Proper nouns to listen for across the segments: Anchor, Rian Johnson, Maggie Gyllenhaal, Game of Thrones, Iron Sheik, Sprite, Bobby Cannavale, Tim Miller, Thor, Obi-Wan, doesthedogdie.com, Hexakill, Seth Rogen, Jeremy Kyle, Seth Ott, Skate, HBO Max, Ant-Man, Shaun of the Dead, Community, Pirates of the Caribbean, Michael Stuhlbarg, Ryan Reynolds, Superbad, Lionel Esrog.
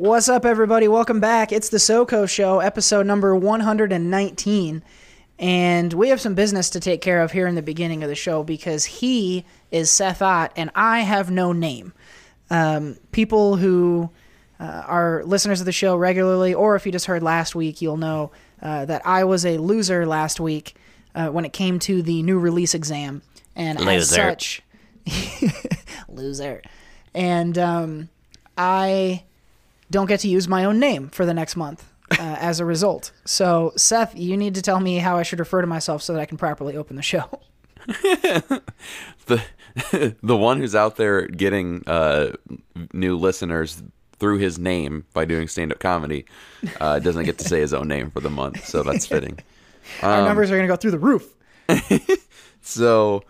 What's up, everybody? Welcome back. It's the SoCo Show, episode number 119. And we have some business to take care of here in the beginning of the show because he is Seth Ott and I have no name. People who are listeners of the show regularly, or if you just heard last week, you'll know that I was a loser last week when it came to the new release exam. And as such, loser. And I don't get to use my own name for the next month as a result. So, Seth, you need to tell me how I should refer to myself so that I can properly open the show. The one who's out there getting new listeners through his name by doing stand-up comedy doesn't get to say his own name for the month, so that's fitting. Our numbers are going to go through the roof. So,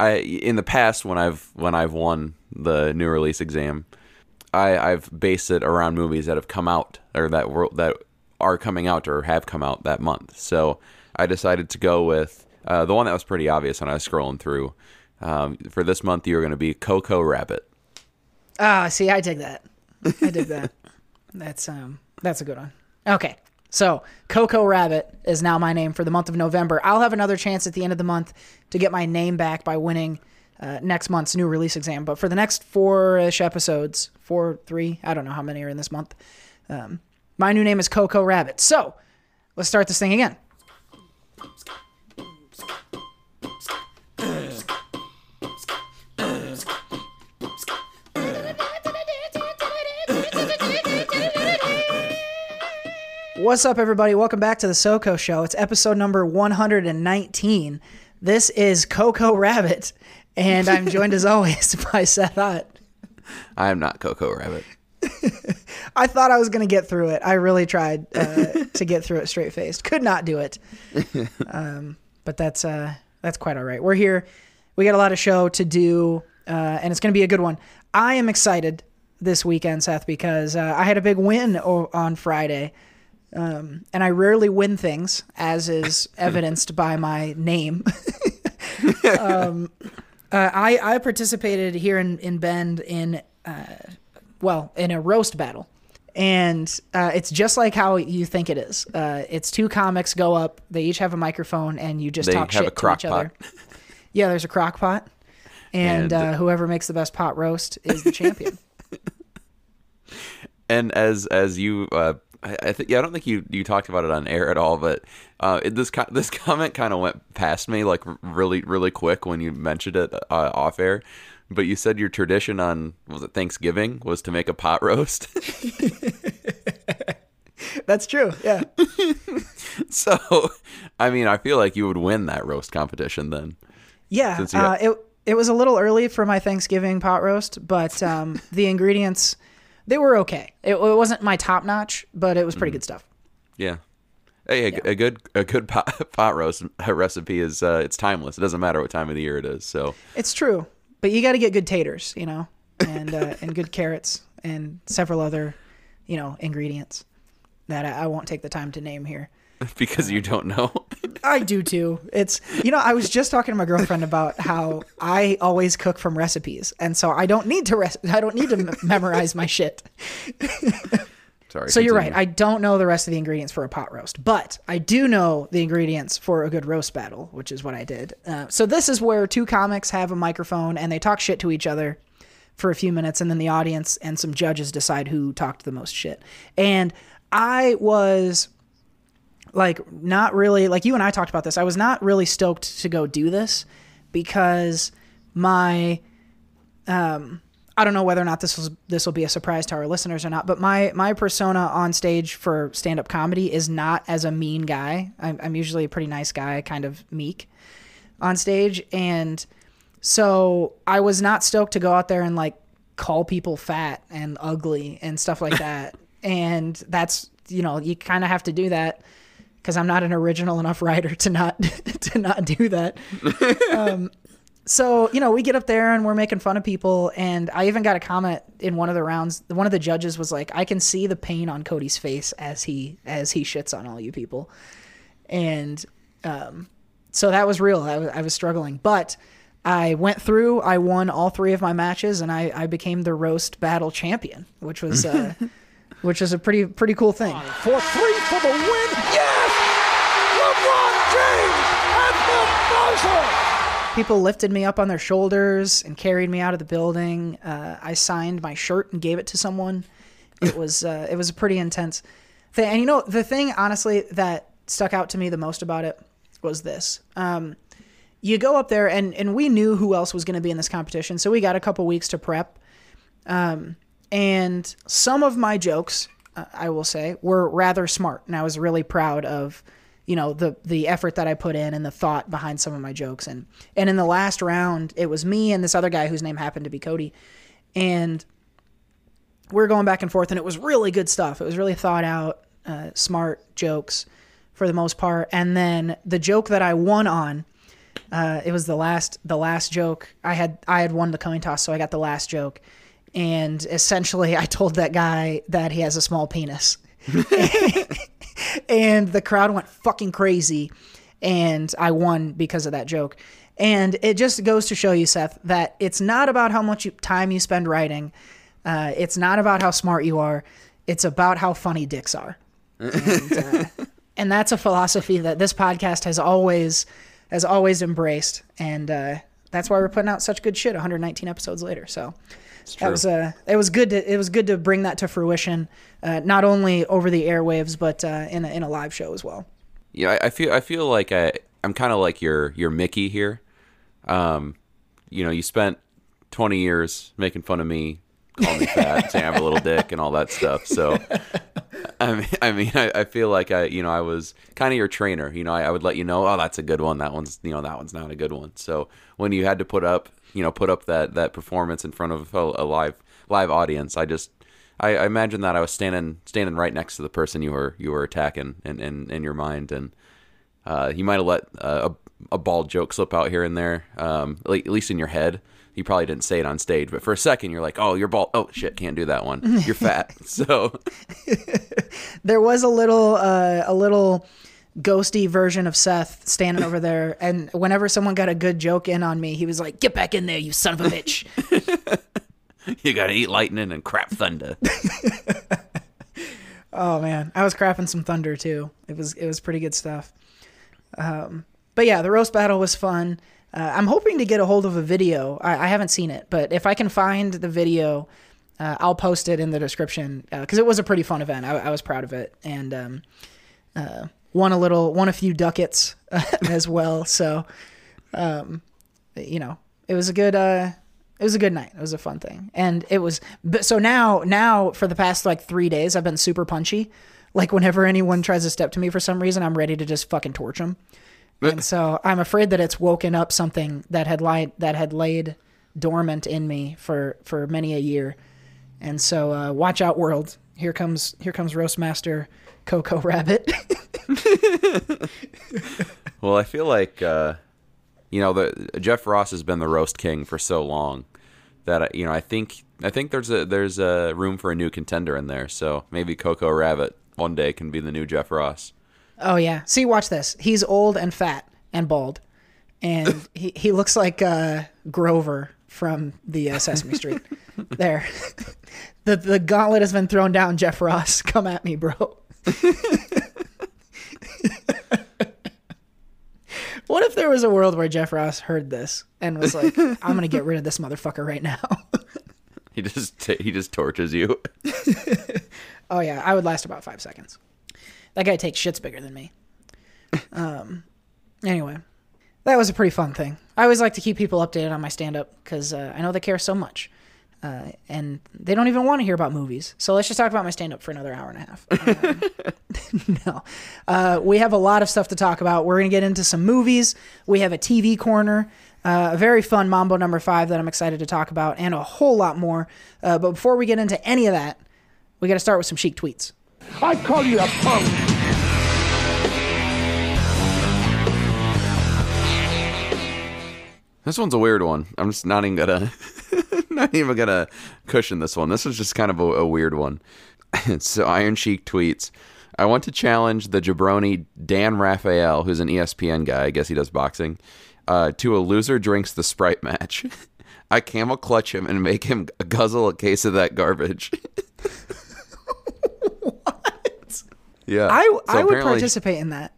in the past when I've won the new release exam, I've based it around movies that have come out or that are coming out or have come out that month. So I decided to go with the one that was pretty obvious when I was scrolling through. For this month, you're going to be Coco Rabbit. Ah, see, I dig that. I dig that. That's a good one. Okay. So Coco Rabbit is now my name for the month of November. I'll have another chance at the end of the month to get my name back by winning next month's new release exam. But for the next four-ish episodes, I don't know how many are in this month, my new name is Coco Rabbit. So let's start this thing again. What's up, everybody? Welcome back to the SoCo Show. It's episode number 119. This is Coco Rabbit, and I'm joined as always by Seth Ott. I am not Coco Rabbit. I thought I was going to get through it. I really tried to get through it straight-faced. Could not do it. But that's quite all right. We're here. We got a lot of show to do, and it's going to be a good one. I am excited this weekend, Seth, because I had a big win on Friday. And I rarely win things, as is evidenced by my name. I participated here in Bend in a roast battle. And it's just like how you think it is. It's two comics go up. They each have a microphone, and you just talk shit to each other. Yeah, there's a crock pot. And whoever makes the best pot roast is the champion. And as you... I don't think you talked about it on air at all, but this comment kind of went past me like really, really quick when you mentioned it off air. But you said your tradition on Thanksgiving was to make a pot roast. That's true. Yeah. So, I mean, I feel like you would win that roast competition then. Yeah. It was a little early for my Thanksgiving pot roast, but the ingredients. They were okay. It wasn't my top notch, but it was pretty good stuff. Yeah. Hey, a good pot roast recipe is it's timeless. It doesn't matter what time of the year it is. So it's true, but you got to get good taters, and good carrots and several other, ingredients that I won't take the time to name here because you don't know. I do too. It's I was just talking to my girlfriend about how I always cook from recipes, and so I don't need to memorize my shit. Sorry. So you're right. I don't know the rest of the ingredients for a pot roast, but I do know the ingredients for a good roast battle, which is what I did. So this is where two comics have a microphone and they talk shit to each other for a few minutes, and then the audience and some judges decide who talked the most shit. And I was. Not really, you and I talked about this. I was not really stoked to go do this because my, I don't know whether or not this will be a surprise to our listeners or not, but my persona on stage for stand-up comedy is not as a mean guy. I'm usually a pretty nice guy, kind of meek on stage. And so I was not stoked to go out there and call people fat and ugly and stuff like that. And that's, you kind of have to do that. Because I'm not an original enough writer to not do that. So we get up there and we're making fun of people. And I even got a comment in one of the rounds. One of the judges was like, "I can see the pain on Cody's face as he shits on all you people." And so that was real. I was struggling, but I went through. I won all three of my matches, and I became the roast battle champion, which was which is a pretty cool thing. 4-3 for the win. Yes! LeBron James at the buzzer! People lifted me up on their shoulders and carried me out of the building. I signed my shirt and gave it to someone. It was a pretty intense thing. And you know, the thing, honestly, that stuck out to me the most about it was this. You go up there, and we knew who else was going to be in this competition, so we got a couple weeks to prep. And some of my jokes, I will say, were rather smart, and I was really proud of, you know, the effort that I put in and the thought behind some of my jokes. And in the last round, it was me and this other guy whose name happened to be Cody, and we're going back and forth, and it was really good stuff. It was really thought out, smart jokes for the most part. And then the joke that I won on, it was the last joke. I had won the coin toss, so I got the last joke. And essentially I told that guy that he has a small penis. And the crowd went fucking crazy, and I won because of that joke. And it just goes to show you, Seth, that it's not about how much time you spend writing. It's not about how smart you are. It's about how funny dicks are. And that's a philosophy that this podcast has always embraced, and that's why we're putting out such good shit 119 episodes later. So that was it was good to bring that to fruition, not only over the airwaves but in a live show as well. Yeah, I feel like I'm kind of like your Mickey here. You know, you spent 20 years making fun of me, calling me fat, saying I have a little dick and all that stuff. So I feel like I was kind of your trainer. You know, I would let you know, oh, that's a good one. That one's not a good one. So when you had to put up that performance in front of a live audience, I imagine that I was standing right next to the person you were attacking in your mind, and you might have let a bald joke slip out here and there, at least in your head. You probably didn't say it on stage, but for a second you're like, oh, you're bald. Oh, shit, can't do that one. You're fat. So there was a little ghosty version of Seth standing over there. And whenever someone got a good joke in on me, he was like, get back in there, you son of a bitch. You got to eat lightning and crap thunder. Oh, man. I was crapping some thunder, too. It was pretty good stuff. But yeah, the roast battle was fun. I'm hoping to get a hold of a video. I haven't seen it, but if I can find the video, I'll post it in the description, because it was a pretty fun event. I was proud of it, and won a few ducats as well. So, you know, it was a good night. It was a fun thing, and it was so now for the past like 3 days, I've been super punchy. Like whenever anyone tries to step to me for some reason, I'm ready to just fucking torch them. And so I'm afraid that it's woken up something that had laid dormant in me for many a year. And so watch out, world. Here comes Roastmaster Coco Rabbit. Well, I feel like you know, Jeff Ross has been the roast king for so long that, you know, I think there's a room for a new contender in there. So maybe Coco Rabbit one day can be the new Jeff Ross. Oh, yeah. See, watch this. He's old and fat and bald, and he looks like Grover from the Sesame Street. There. The gauntlet has been thrown down, Jeff Ross. Come at me, bro. What if there was a world where Jeff Ross heard this and was like, I'm going to get rid of this motherfucker right now? He just tortures you. Oh, yeah. I would last about 5 seconds. That guy takes shits bigger than me. Anyway, that was a pretty fun thing. I always like to keep people updated on my stand-up because I know they care so much. And they don't even want to hear about movies. So let's just talk about my stand-up for another hour and a half. No. We have a lot of stuff to talk about. We're going to get into some movies. We have a TV corner, a very fun Mambo number 5 that I'm excited to talk about, and a whole lot more. But before we get into any of that, we got to start with some chic tweets. I call you a punk. This one's a weird one. I'm just not even gonna cushion this one. This is just kind of a weird one. So Iron Sheik tweets, I want to challenge the jabroni Dan Raphael, who's an ESPN guy, I guess he does boxing, to a loser drinks the Sprite match. I camel clutch him and make him guzzle a case of that garbage. Yeah. I would participate in that.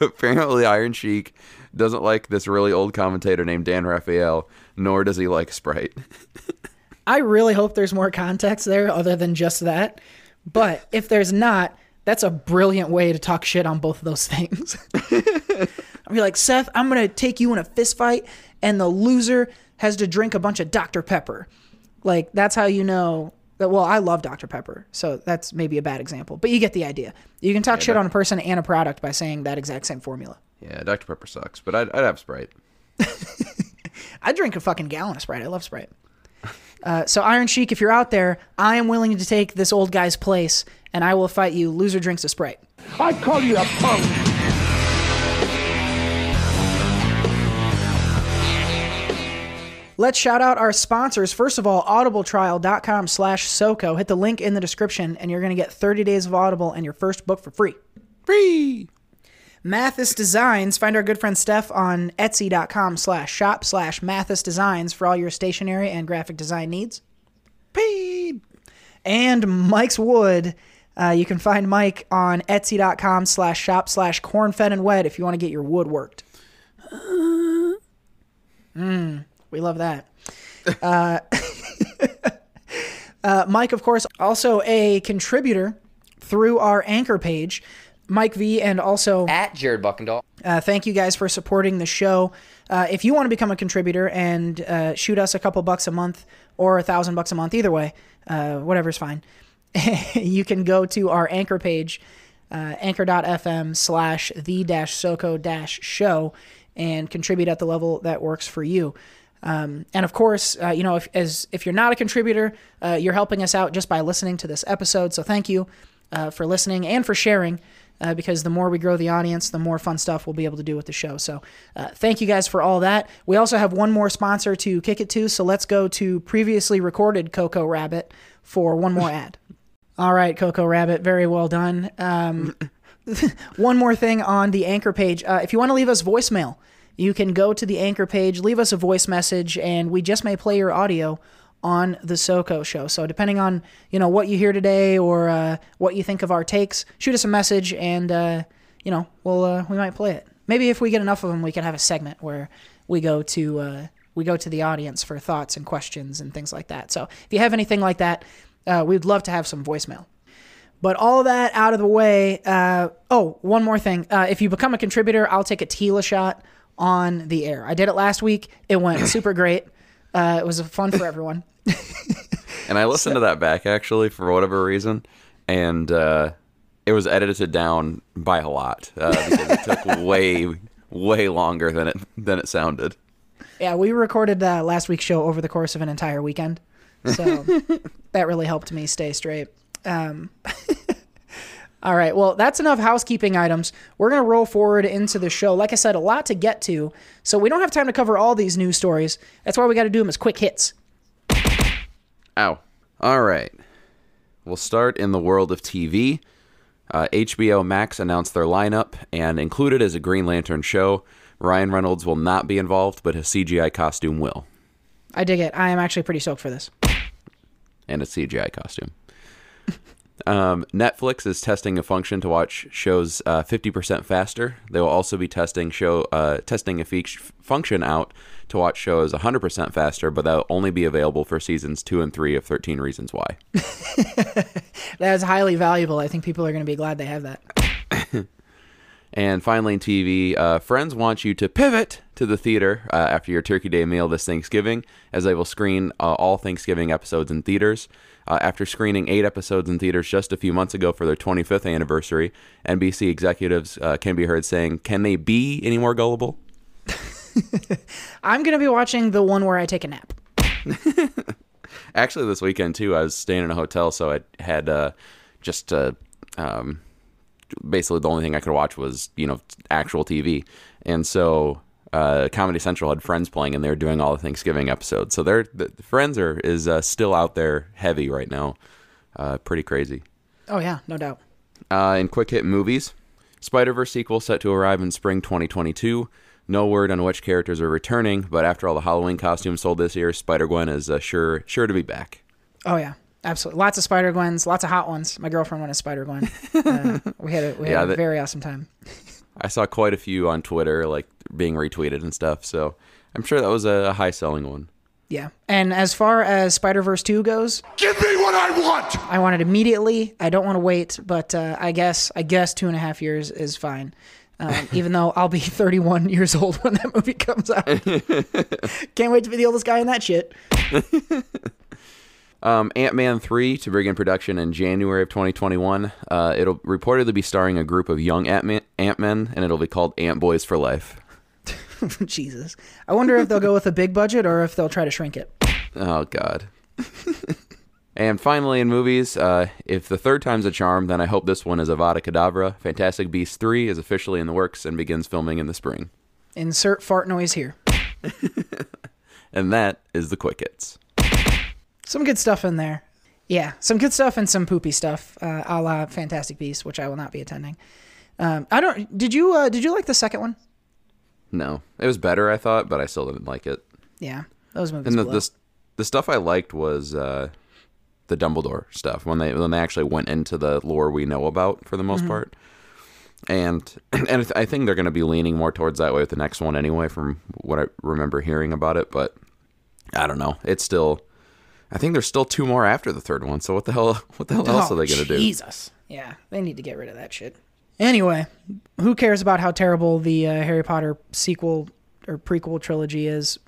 Apparently Iron Sheik doesn't like this really old commentator named Dan Raphael, nor does he like Sprite. I really hope there's more context there other than just that. But if there's not, that's a brilliant way to talk shit on both of those things. I'll be like, Seth, I'm going to take you in a fist fight, and the loser has to drink a bunch of Dr. Pepper. Like, that's how you know that, well, I love Dr. Pepper, so that's maybe a bad example. But you get the idea. You can talk shit on a person and a product by saying that exact same formula. Yeah, Dr. Pepper sucks, but I'd have Sprite. I'd drink a fucking gallon of Sprite. I love Sprite. So Iron Sheik, if you're out there, I am willing to take this old guy's place, and I will fight you. Loser drinks a Sprite. I call you a punk. Let's shout out our sponsors. First of all, audibletrial.com/SoCo. Hit the link in the description, and you're going to get 30 days of Audible and your first book for free. Free! Mathis Designs. Find our good friend Steph on Etsy.com/shop/Mathis Designs for all your stationery and graphic design needs. Paid! And Mike's Wood. You can find Mike on Etsy.com/shop/cornfed and wed if you want to get your wood worked. We love that. Mike, of course, also a contributor through our Anchor page, Mike V, and also at Jared Buckendahl. Thank you guys for supporting the show. If you want to become a contributor and shoot us a couple bucks a month or $1,000 a month, either way, whatever's fine, you can go to our Anchor page, anchor.fm/the-soco-show, and contribute at the level that works for you. And of course, you know, if you're not a contributor, you're helping us out just by listening to this episode. So thank you for listening and for sharing, because the more we grow the audience, the more fun stuff we'll be able to do with the show. So thank you guys for all that. We also have one more sponsor to kick it to. So let's go to previously recorded Coco Rabbit for one more ad. All right, Coco Rabbit. Very well done. One more thing on the Anchor page. If you want to leave us voicemail, you can go to the Anchor page, leave us a voice message, and we just may play your audio on the SoCo Show. So depending on, you know, what you hear today or what you think of our takes, shoot us a message, and you know, we'll we might play it. Maybe if we get enough of them, we can have a segment where we go to the audience for thoughts and questions and things like that. So if you have anything like that, we'd love to have some voicemail. But all that out of the way, one more thing. If you become a contributor, I'll take a tequila shot on the air. I did it last week. It went super great. It was fun for everyone. And I listened to that back, actually, for whatever reason. And it was edited down by a lot. Because it took way longer than it sounded. Yeah, we recorded last week's show over the course of an entire weekend. So that really helped me stay straight. All right, well, that's enough housekeeping items. We're going to roll forward into the show. Like I said, a lot to get to, so we don't have time to cover all these news stories. That's why we got to do them as quick hits. Ow. All right. We'll start in the world of TV. HBO Max announced their lineup, and included as a Green Lantern show, Ryan Reynolds will not be involved, but his CGI costume will. I dig it. I am actually pretty stoked for this. And a CGI costume. Netflix is testing a function to watch shows 50% faster. They will also be testing a function out to watch shows 100% faster, but that will only be available for seasons 2 and 3 of 13 Reasons Why. That is highly valuable. I think people are going to be glad they have that. And finally, in TV, Friends wants you to pivot to the theater after your Turkey Day meal this Thanksgiving, as they will screen all Thanksgiving episodes in theaters. After screening 8 episodes in theaters just a few months ago for their 25th anniversary, NBC executives can be heard saying, "Can they be any more gullible?" I'm going to be watching the one where I take a nap. Actually, this weekend, too, I was staying in a hotel, so I had basically the only thing I could watch was, you know, actual TV. And so Comedy Central had Friends playing, and they were doing all the Thanksgiving episodes. So the Friends is still out there heavy right now. Pretty crazy. Oh, yeah, no doubt. In quick hit movies, Spider-Verse sequel set to arrive in spring 2022. No word on which characters are returning, but after all the Halloween costumes sold this year, Spider-Gwen is sure to be back. Oh, yeah. Absolutely. Lots of Spider-Gwens, lots of hot ones. My girlfriend wanted Spider-Gwen. We had a very awesome time. I saw quite a few on Twitter, like being retweeted and stuff. So I'm sure that was a high selling one. Yeah. And as far as Spider-Verse 2 goes, give me what I want. I want it immediately. I don't want to wait, but I guess 2.5 years is fine. Even though I'll be 31 years old when that movie comes out. Can't wait to be the oldest guy in that shit. Ant-Man 3 to begin production in January of 2021. It'll reportedly be starring a group of young Ant-Men, and it'll be called Ant Boys for Life. Jesus. I wonder if they'll go with a big budget or if they'll try to shrink it. Oh, God. And finally, in movies, if the third time's a charm, then I hope this one is Avada Kedavra. Fantastic Beasts 3 is officially in the works and begins filming in the spring. Insert fart noise here. And that is the Quick Hits. Some good stuff in there. Yeah, some good stuff and some poopy stuff, a la Fantastic Beasts, which I will not be attending. Did you like the second one? No, it was better, I thought, but I still didn't like it. Yeah, those movies. And the stuff I liked was the Dumbledore stuff when they actually went into the lore we know about for the most part. And I think they're going to be leaning more towards that way with the next one anyway, from what I remember hearing about it. But I don't know. It's still, I think there's still two more after the third one. So what the hell else are they going to do? Jesus, yeah, they need to get rid of that shit. Anyway, who cares about how terrible the Harry Potter sequel or prequel trilogy is?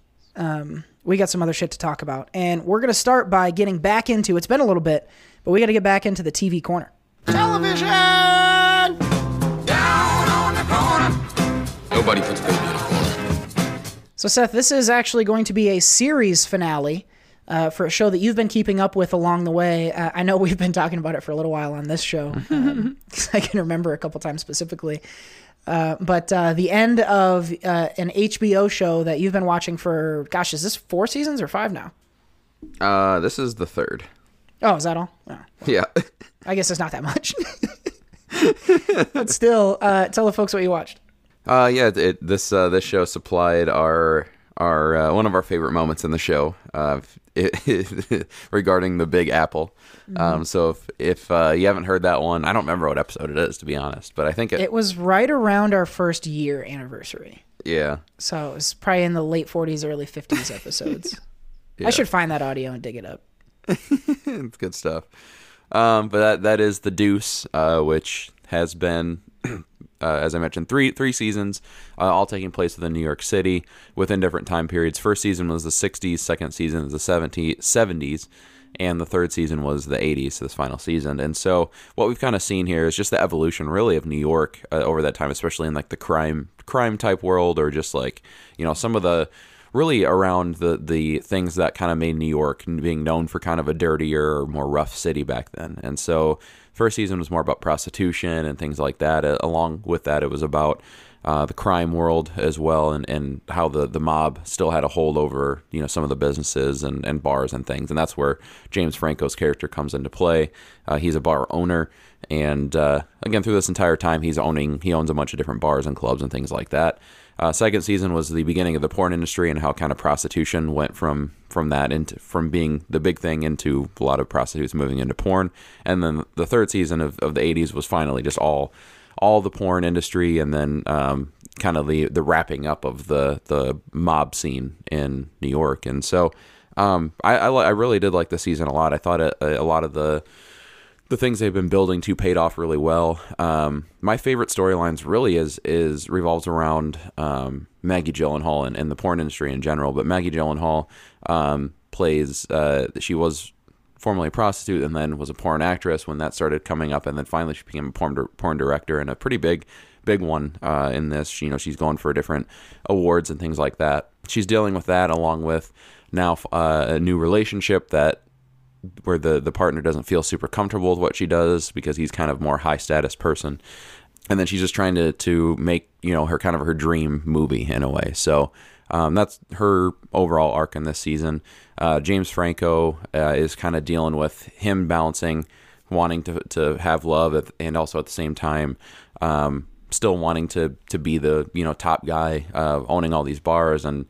We got some other shit to talk about. And we're going to start by getting back into, it's been a little bit, but we got to get back into the TV corner. Television! Down on the corner. Nobody puts baby in a corner. So, Seth, this is actually going to be a series finale for a show that you've been keeping up with along the way. I know we've been talking about it for a little while on this show. I can remember a couple times specifically. But the end of an HBO show that you've been watching for, gosh, is this 4 seasons or 5 now? This is the 3rd. Oh, is that all? Oh, well, yeah. I guess it's not that much. But still, tell the folks what you watched. This show supplied our one of our favorite moments in the show. Regarding the Big Apple. So if you haven't heard that one, I don't remember what episode it is, to be honest, but I think it was right around our first year anniversary. Yeah. So it was probably in the late 40s, early 50s episodes. Yeah. I should find that audio and dig it up. It's good stuff. But that is The Deuce, which has been, as I mentioned, three seasons, all taking place within New York City within different time periods. First season was the 60s, second season was the 70s, and the third season was the 80s, this final season. And so what we've kind of seen here is just the evolution, really, of New York over that time, especially in like the crime type world, or just like, you know, some of the really around the things that kind of made New York being known for kind of a dirtier or more rough city back then. And so first season was more about prostitution and things like that. Along with that, it was about the crime world as well, and how the mob still had a hold over, you know, some of the businesses and bars and things. And that's where James Franco's character comes into play. He's a bar owner. And again, through this entire time, he owns a bunch of different bars and clubs and things like that. Second season was the beginning of the porn industry and how kind of prostitution went from that into from being the big thing into a lot of prostitutes moving into porn. And then the third season of the 80s was finally just all the porn industry, and then kind of the wrapping up of the mob scene in New York. And so I really did like the season a lot. I thought a lot of the things they've been building to paid off really well. My favorite storylines really is revolves around Maggie Gyllenhaal and the porn industry in general. But Maggie Gyllenhaal plays, she was formerly a prostitute and then was a porn actress when that started coming up. And then finally she became a porn director, and a pretty big one in this. You know, she's going for different awards and things like that. She's dealing with that along with now a new relationship that, where the partner doesn't feel super comfortable with what she does because he's kind of more high status person. And then she's just trying to make, you know, her kind of her dream movie in a way. So that's her overall arc in this season. James Franco is kind of dealing with him balancing wanting to have love and also at the same time still wanting to be the, you know, top guy, owning all these bars. And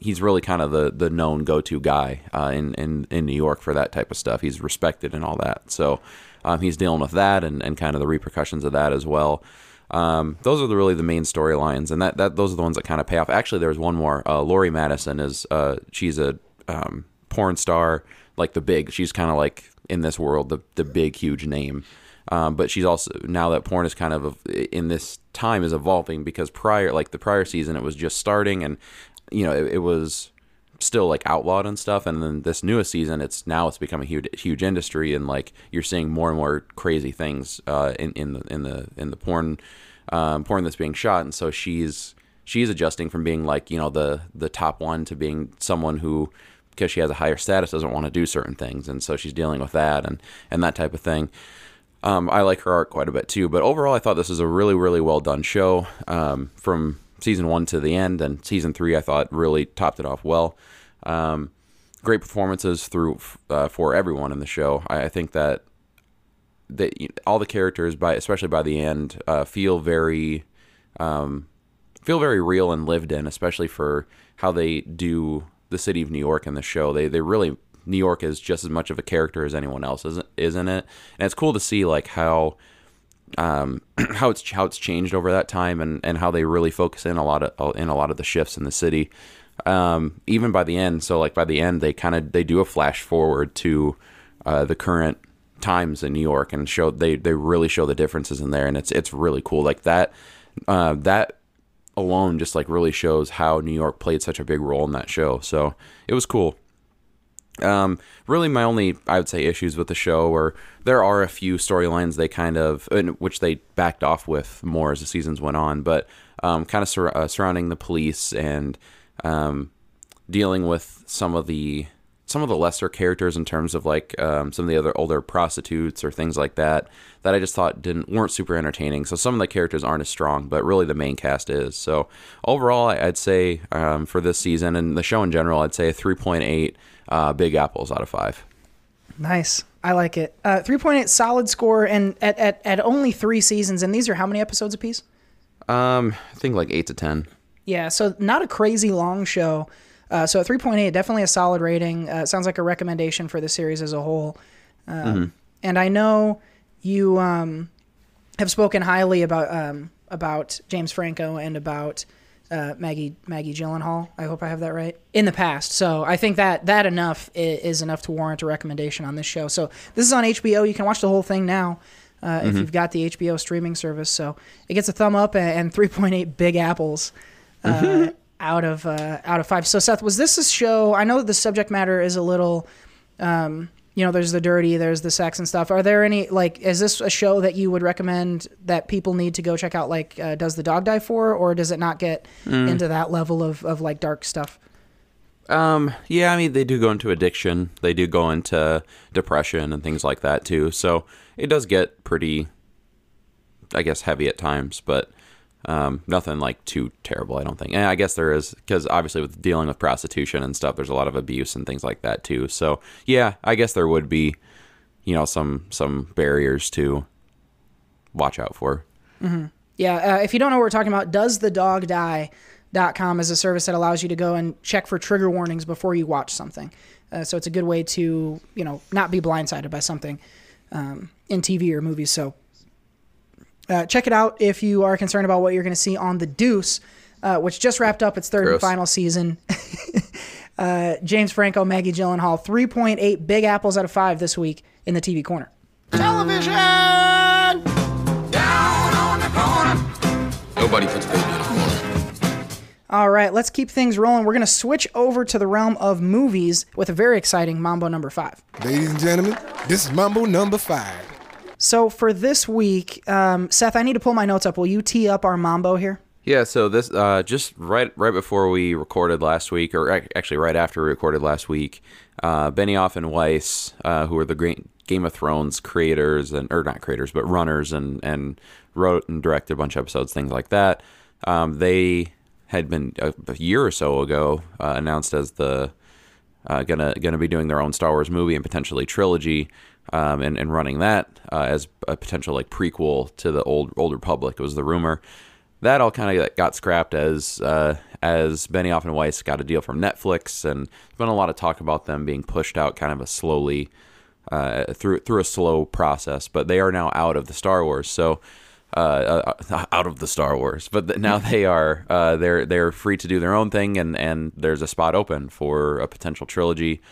he's really kind of the known go-to guy in New York for that type of stuff. He's respected and all that. So he's dealing with that and kind of the repercussions of that as well. Those are really the main storylines, and that those are the ones that kind of pay off. Actually, there's one more. Laurie Madison is she's a porn star, like the big. She's kind of like in this world the big huge name. But she's also, now that porn is kind of in this time is evolving, because the prior season, it was just starting, and you know it was still like outlawed and stuff. And then this newest season, it's become a huge industry, and like you're seeing more and more crazy things in the porn that's being shot. And so she's adjusting from being like, you know, the top one to being someone who, because she has a higher status, doesn't want to do certain things, and so she's dealing with that and that type of thing. I like her art quite a bit too, but overall I thought this is a really, really well done show, from season 1 to the end, and season 3 I thought really topped it off well. Great performances through for everyone in the show. I think that all the characters, especially by the end, feel very real and lived in, especially for how they do the city of New York in the show. They really, New York is just as much of a character as anyone else is in it, and it's cool to see like how it's changed over that time, and how they really focus in a lot of the shifts in the city, even by the end. So like by the end, they do a flash forward to the current times in New York, and show they really show the differences in there, and it's really cool. Like that alone just like really shows how New York played such a big role in that show. So it was cool. Really my only, I would say, issues with the show were, there are a few storylines which they backed off with more as the seasons went on, but surrounding the police, and dealing with some of the lesser characters in terms of like some of the other older prostitutes or things like that I just thought weren't super entertaining. So some of the characters aren't as strong, but really the main cast is. So overall, I'd say for this season and the show in general, I'd say 3.8 Big Apples out of 5. Nice. I like it. 3.8, solid score, and at only 3 seasons. And these are how many episodes apiece? I think like 8 to 10. Yeah, so not a crazy long show. So at 3.8, definitely a solid rating. Sounds like a recommendation for the series as a whole. And I know you have spoken highly about James Franco and about Maggie Gyllenhaal. I hope I have that right. In the past. So I think that enough is enough to warrant a recommendation on this show. So this is on HBO. You can watch the whole thing now if you've got the HBO streaming service. So it gets a thumb up and 3.8 Big Apples. Out of 5. So Seth, was this a show? I know the subject matter is a little, there's the dirty, there's the sex and stuff. Are there any, like, is this a show that you would recommend that people need to go check out? Like, does the dog die for, or does it not get into that level of like dark stuff? Yeah, I mean, they do go into addiction. They do go into depression and things like that too. So it does get pretty, I guess, heavy at times, but nothing like too terrible, I don't think. And I guess there is, because obviously with dealing with prostitution and stuff, there's a lot of abuse and things like that too. So yeah, I guess there would be, you know, some barriers to watch out for. Mm-hmm. Yeah. If you don't know what we're talking about, doesthedogdie.com is a service that allows you to go and check for trigger warnings before you watch something. So it's a good way to, you know, not be blindsided by something in TV or movies. So check it out if you are concerned about what you're going to see on The Deuce, which just wrapped up its third and final season. James Franco, Maggie Gyllenhaal, 3.8 Big Apples out of 5 this week in the TV Corner. Television! Down on the corner. Nobody puts baby in a corner. All right, let's keep things rolling. We're going to switch over to the realm of movies with a very exciting Mambo number 5. Ladies and gentlemen, this is Mambo number 5. So for this week, Seth, I need to pull my notes up. Will you tee up our Mambo here? Yeah, so this just right before we recorded last week, or actually right after we recorded last week, Benioff and Weiss, who are the great Game of Thrones creators, and or not creators, but runners, and wrote and directed a bunch of episodes, things like that. They had been a year or so ago announced as the gonna be doing their own Star Wars movie and potentially trilogy. and running that as a potential like prequel to the old Republic was the rumor. That all kind of got scrapped as Benioff and Weiss got a deal from Netflix, and there's been a lot of talk about them being pushed out kind of through a slow process, but they are now out of the Star Wars. So but now they are they're free to do their own thing, and there's a spot open for a potential trilogy.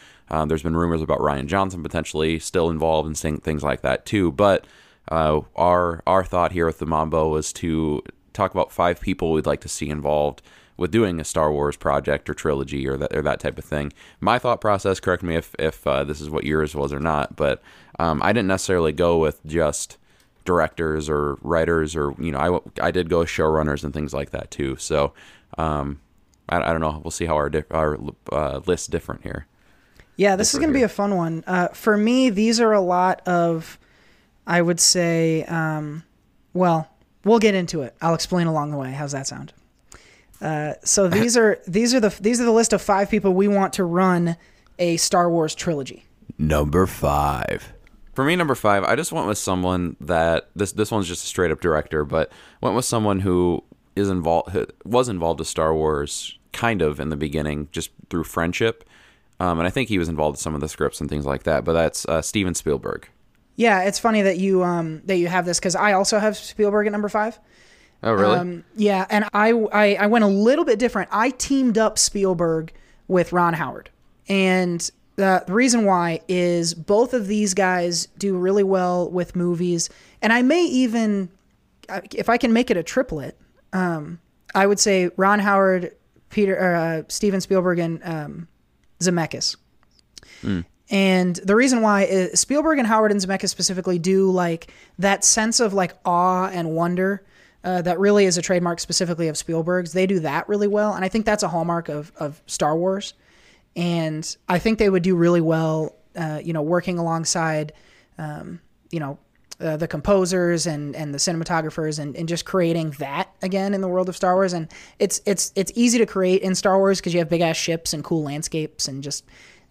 There's been rumors about Rian Johnson potentially still involved in things like that too. But our thought here with the Mambo was to talk about 5 people we'd like to see involved with doing a Star Wars project or trilogy or that type of thing. My thought process, correct me if this is what yours was or not, but I didn't necessarily go with just directors or writers or, you know, I did go with showrunners and things like that too. So I don't know. We'll see how our list's different here. Yeah, this is going to be a fun one. For me, these are a lot of, I would say, we'll get into it. I'll explain along the way. How's that sound? So these are the list of 5 people we want to run a Star Wars trilogy. Number 5. For me, number 5, I just went with someone that this one's just a straight up director, but went with someone who was involved with Star Wars kind of in the beginning, just through friendship. And I think he was involved in some of the scripts and things like that, but that's Steven Spielberg. Yeah, it's funny that you have this, because I also have Spielberg at number 5. Oh, really? Yeah, and I went a little bit different. I teamed up Spielberg with Ron Howard, and the reason why is both of these guys do really well with movies, and I may even, if I can make it a triplet, I would say Ron Howard, Steven Spielberg, and Zemeckis. Mm. And the reason why is Spielberg and Howard and Zemeckis specifically do like that sense of like awe and wonder that really is a trademark specifically of Spielberg's. They do that really well. And I think that's a hallmark of Star Wars. And I think they would do really well, working alongside, the composers and the cinematographers and just creating that again in the world of Star Wars. And it's easy to create in Star Wars because you have big ass ships and cool landscapes and just...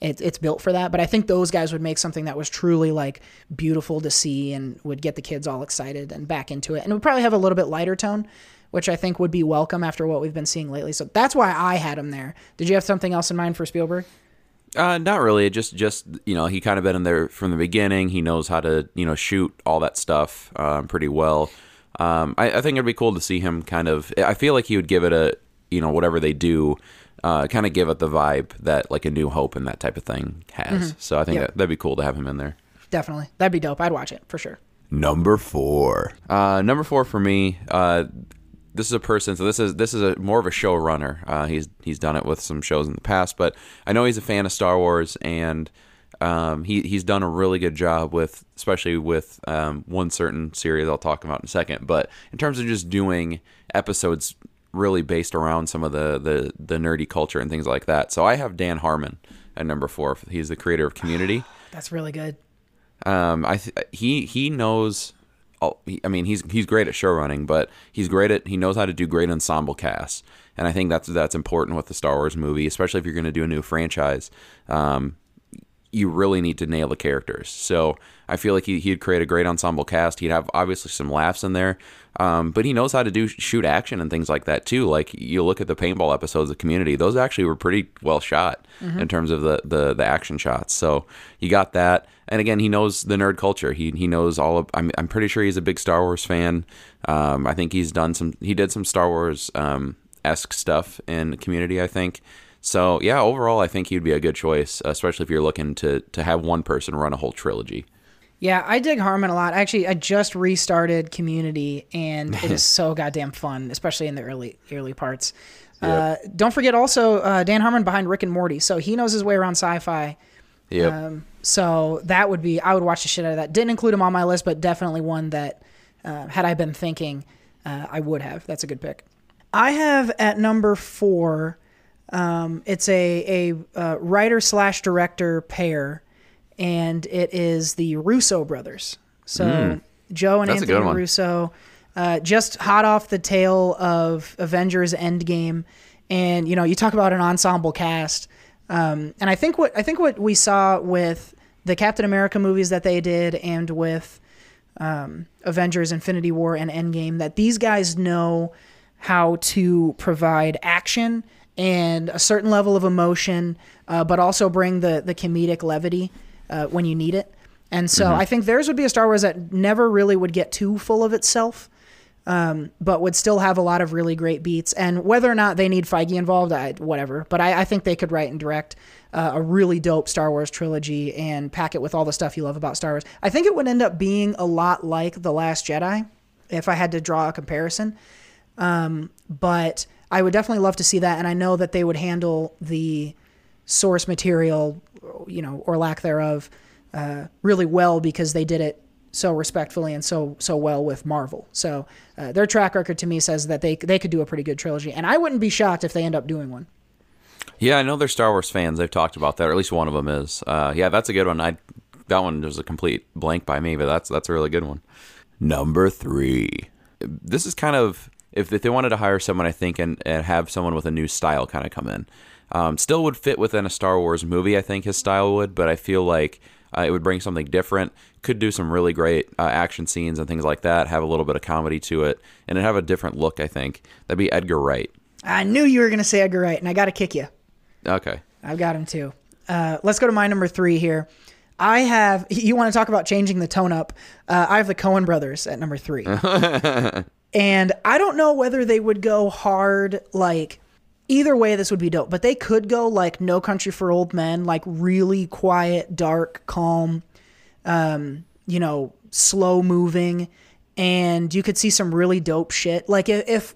It's built for that, but I think those guys would make something that was truly like beautiful to see and would get the kids all excited and back into it. And it would probably have a little bit lighter tone, which I think would be welcome after what we've been seeing lately. So that's why I had him there. Did you have something else in mind for Spielberg? Not really. Just he kind of been in there from the beginning. He knows how to shoot all that stuff pretty well. I think it'd be cool to see him kind of. I feel like he would give it a whatever they do. Kind of give it the vibe that like A New Hope and that type of thing has. Mm-hmm. So I think that'd be cool to have him in there. Definitely. That'd be dope. I'd watch it for sure. Number 4. Number 4 for me, this is a person, so this is a more of a showrunner. He's done it with some shows in the past, but I know he's a fan of Star Wars, and he's done a really good job with, especially with one certain series I'll talk about in a second, but in terms of just doing episodes really based around some of the nerdy culture and things like that. So I have Dan Harmon at number 4. He's the creator of Community. That's really good. He knows. I mean, he's great at showrunning, but he knows how to do great ensemble casts, and I think that's important with the Star Wars movie, especially if you're going to do a new franchise. You really need to nail the characters. So I feel like he'd create a great ensemble cast. He'd have obviously some laughs in there, but he knows how to shoot action and things like that too. Like you look at the paintball episodes of Community; those actually were pretty well shot in terms of the action shots. So you got that, and again, he knows the nerd culture. He knows all of. I'm pretty sure he's a big Star Wars fan. I think he's done some. He did some Star Wars esque stuff in Community, I think. So, yeah, overall, I think he'd be a good choice, especially if you're looking to have one person run a whole trilogy. Yeah, I dig Harmon a lot. Actually, I just restarted Community, and it is so goddamn fun, especially in the early parts. Yep. Don't forget also Dan Harmon behind Rick and Morty, so he knows his way around sci-fi. Yep. So that would be – I would watch the shit out of that. Didn't include him on my list, but definitely one that had I been thinking, I would have. That's a good pick. I have at number 4 – it's a writer/director pair, and it is the Russo brothers. So Joe and That's Anthony Russo, just hot off the tail of Avengers Endgame, and you talk about an ensemble cast. And I think what we saw with the Captain America movies that they did and with Avengers, Infinity War, and Endgame, that these guys know how to provide action and a certain level of emotion, but also bring the comedic levity when you need it. And so I think theirs would be a Star Wars that never really would get too full of itself, but would still have a lot of really great beats. And whether or not they need Feige involved, whatever. But I think they could write and direct a really dope Star Wars trilogy and pack it with all the stuff you love about Star Wars. I think it would end up being a lot like The Last Jedi, if I had to draw a comparison. But I would definitely love to see that. And I know that they would handle the source material, you know, or lack thereof, really well, because they did it so respectfully and so well with Marvel. So their track record to me says that they could do a pretty good trilogy, and I wouldn't be shocked if they end up doing one. Yeah, I know they're Star Wars fans. They've talked about that, or at least one of them is. Yeah, that's a good one. That one was a complete blank by me, but that's a really good one. Number 3. This is kind of, if they wanted to hire someone, I think, and have someone with a new style kind of come in. Still would fit within a Star Wars movie, I think his style would, but I feel like it would bring something different. Could do some really great action scenes and things like that. Have a little bit of comedy to it, and it'd have a different look, I think. That'd be Edgar Wright. I knew you were going to say Edgar Wright, and I got to kick you. Okay. I've got him too. Let's go to my number 3 here. You want to talk about changing the tone up. I have the Coen brothers at number 3. And I don't know whether they would go hard, like, either way, this would be dope. But they could go like No Country for Old Men, like really quiet, dark, calm, you know, slow moving. And you could see some really dope shit. Like if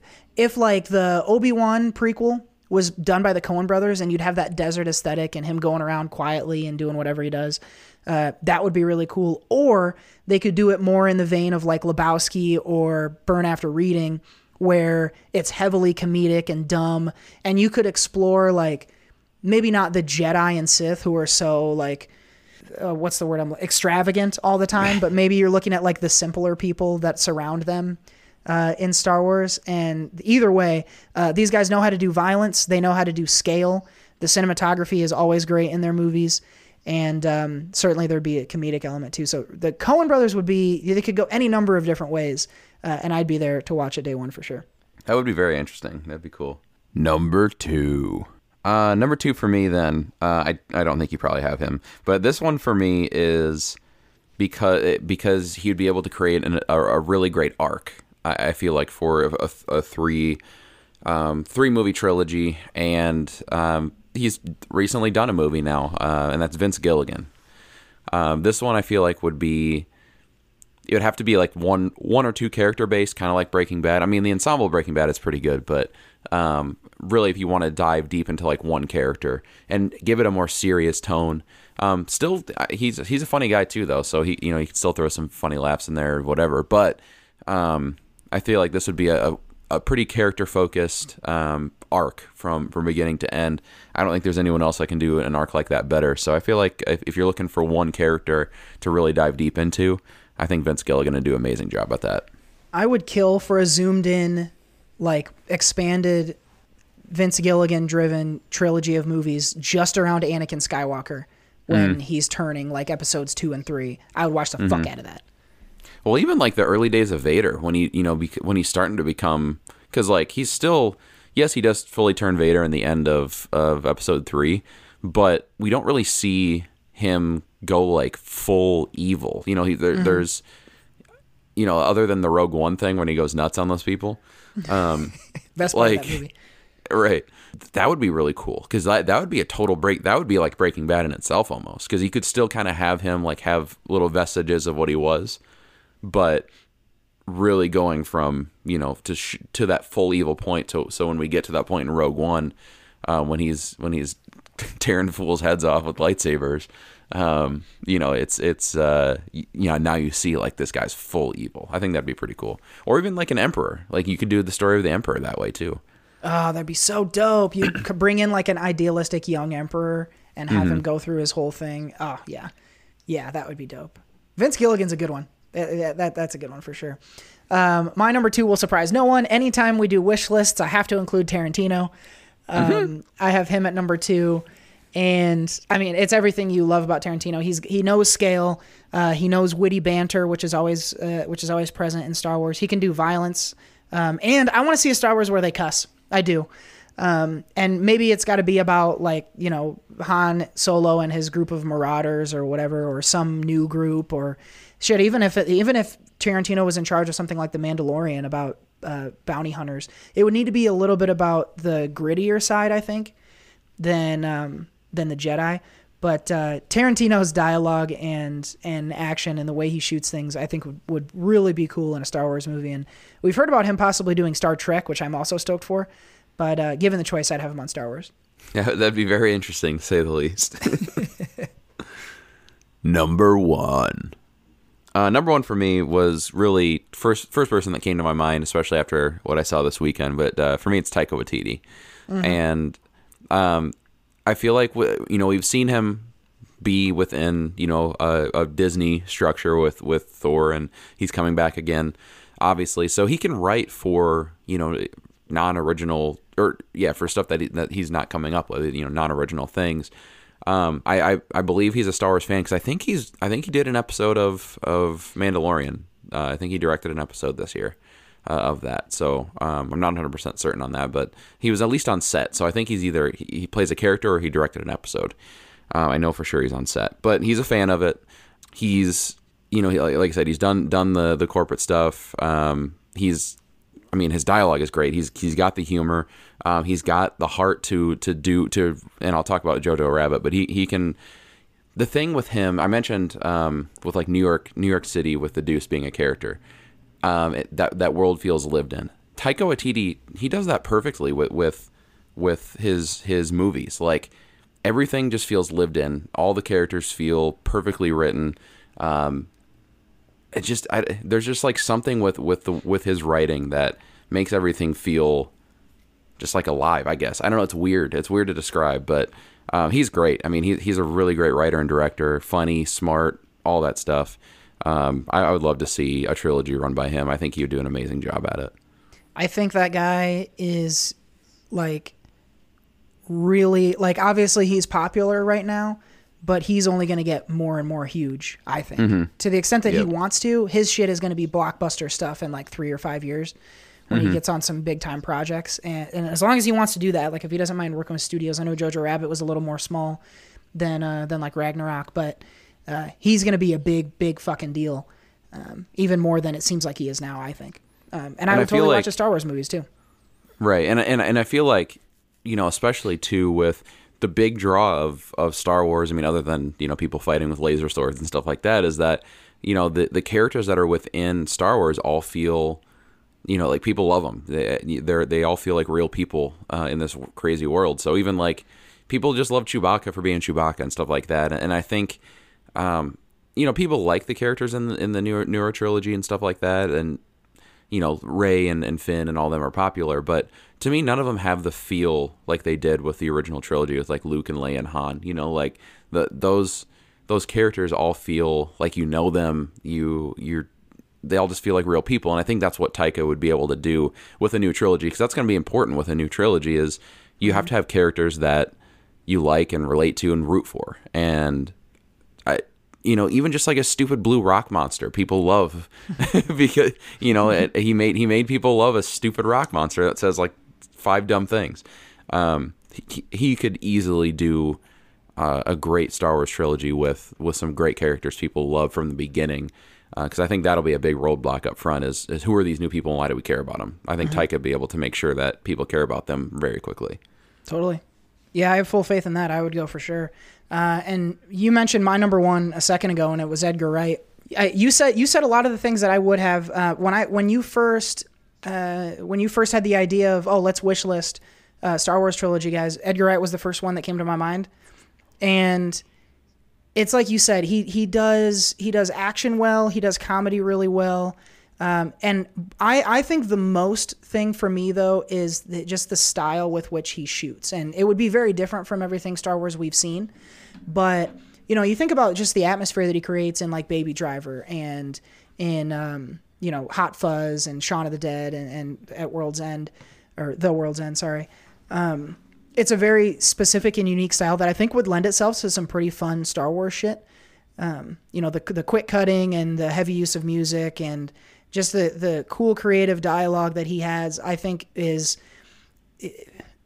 like the Obi-Wan prequel was done by the Coen brothers, and you'd have that desert aesthetic and him going around quietly and doing whatever he does, that would be really cool. Or they could do it more in the vein of like Lebowski or Burn After Reading, where it's heavily comedic and dumb, and you could explore, like, maybe not the Jedi and Sith, who are so, like, extravagant all the time, but maybe you're looking at, like, the simpler people that surround them in Star Wars. And either way, these guys know how to do violence. They know how to do scale. The cinematography is always great in their movies. And certainly there'd be a comedic element too. So the Coen brothers they could go any number of different ways, and I'd be there to watch it day one for sure. That would be very interesting. That'd be cool. Number 2. Number 2 for me then, I don't think you probably have him, but this one for me is because he'd be able to create a really great arc, I feel like, for a three movie trilogy. And he's recently done a movie now, and that's Vince Gilligan. This one I feel like it would have to be like one or two character based, kind of like Breaking Bad. I mean, the ensemble of Breaking Bad is pretty good, but really, if you want to dive deep into like one character and give it a more serious tone, still he's a funny guy too, though. So he could still throw some funny laughs in there or whatever. But I feel like this would be a pretty character focused arc from beginning to end. I don't think there's anyone else that can do an arc like that better. So I feel like if you're looking for one character to really dive deep into, I think Vince Gilligan would do an amazing job at that. I would kill for a zoomed in, like, expanded Vince Gilligan driven trilogy of movies just around Anakin Skywalker when he's turning, like, episodes 2 and 3. I would watch the fuck out of that. Well, even like the early days of Vader, when when he's starting to become, because like he's still, yes, he does fully turn Vader in the end of episode 3, but we don't really see him go like full evil. You know, there's, you know, other than the Rogue One thing when he goes nuts on those people. Best part of that movie. Right. That would be really cool, because that would be a total break. That would be like Breaking Bad in itself almost, because you could still kind of have him like have little vestiges of what he was, but really going from, you know, to that full evil point. So when we get to that point in Rogue One, when he's tearing fools' heads off with lightsabers, you know, it's you know, now you see like this guy's full evil. I think that'd be pretty cool. Or even like an emperor, like you could do the story of the emperor that way too. Oh, that'd be so dope. You could bring in like an idealistic young emperor and have him go through his whole thing. Oh yeah. Yeah. That would be dope. Vince Gilligan's a good one. That's a good one for sure. My number 2 will surprise no one. Anytime we do wish lists, I have to include Tarantino. I have him at number 2, And I mean, it's everything you love about Tarantino. He knows scale. He knows witty banter, which is always present in Star Wars. He can do violence. And I want to see a Star Wars where they cuss. I do. And maybe it's got to be about, like, you know, Han Solo and his group of marauders or whatever, or some new group or shit. Even if Tarantino was in charge of something like The Mandalorian about bounty hunters, it would need to be a little bit about the grittier side, I think, than the Jedi. But Tarantino's dialogue and action and the way he shoots things, I think would really be cool in a Star Wars movie. And we've heard about him possibly doing Star Trek, which I'm also stoked for. But given the choice, I'd have him on Star Wars. Yeah, that'd be very interesting, to say the least. Number 1. Number 1 for me was really first person that came to my mind, especially after what I saw this weekend. But for me, it's Taika Waititi. Mm-hmm. And I feel like, you know, we've seen him be within, you know, a Disney structure with Thor, and he's coming back again, obviously. So he can write for, you know, non-original, or yeah, for stuff that he's not coming up with, you know, non-original things. I believe he's a Star Wars fan, because I think he did an episode of Mandalorian. I think he directed an episode this year of that. So I'm not 100% certain on that, but he was at least on set. So I think he's either he plays a character or he directed an episode. I know for sure he's on set, but he's a fan of it. He's, you know, like I said, he's done the corporate stuff. I mean, his dialogue is great. He's got the humor. He's got the heart to do, and I'll talk about Jojo Rabbit, but he can. The thing with him, I mentioned with, like, New York City with the Deuce being a character, that world feels lived in. Taika Waititi, he does that perfectly with his movies. Like, everything just feels lived in. All the characters feel perfectly written. There's just, like, something with his writing that makes everything feel just, like, alive, I guess. I don't know. It's weird to describe, but he's great. I mean, he's a really great writer and director, funny, smart, all that stuff. I would love to see a trilogy run by him. I think he would do an amazing job at it. I think that guy is, like, really, like, obviously he's popular right now, but he's only going to get more and more huge, I think. Mm-hmm. To the extent that he wants to, his shit is going to be blockbuster stuff in, like, 3 or 5 years when he gets on some big-time projects. And as long as he wants to do that, like, if he doesn't mind working with studios, I know Jojo Rabbit was a little more small than like, Ragnarok, but he's going to be a big, big fucking deal, even more than it seems like he is now, I think. And I would totally watch the Star Wars movies, too. Right, and I feel like, you know, especially, too, with the big draw of Star Wars, I mean, other than, you know, people fighting with laser swords and stuff like that, is that, you know, the characters that are within Star Wars all feel, you know, like, people love them. They all feel like real people in this crazy world. So even, like, people just love Chewbacca for being Chewbacca and stuff like that. And I think, you know, people like the characters in the newer trilogy and stuff like that. And, you know, Rey and Finn and all them are popular, but to me, none of them have the feel like they did with the original trilogy with, like, Luke and Leia and Han. You know, like, those characters all feel like, you know them. They all just feel like real people, and I think that's what Taika would be able to do with a new trilogy, because that's going to be important with a new trilogy. Is you have to have characters that you like and relate to and root for, and you know, even just, like, a stupid blue rock monster, people love because, you know, he made people love a stupid rock monster that says, like, 5 dumb things. He could easily do a great Star Wars trilogy with some great characters people love from the beginning, because I think that'll be a big roadblock up front is who are these new people and why do we care about them? I think Taika would be able to make sure that people care about them very quickly. Totally. Yeah, I have full faith in that. I would go for sure. And you mentioned my number 1 a second ago, and it was Edgar Wright. You said a lot of the things that I would have when you first had the idea of, oh, let's wishlist Star Wars trilogy, guys. Edgar Wright was the first one that came to my mind, and it's like you said, he does action well, he does comedy really well, and I think the most thing for me, though, is just the style with which he shoots. And it would be very different from everything Star Wars we've seen. But, you know, you think about just the atmosphere that he creates in, like, Baby Driver and in, you know, Hot Fuzz and Shaun of the Dead and at The World's End, sorry. It's a very specific and unique style that I think would lend itself to some pretty fun Star Wars shit. You know, the quick cutting and the heavy use of music and just the cool creative dialogue that he has, I think is...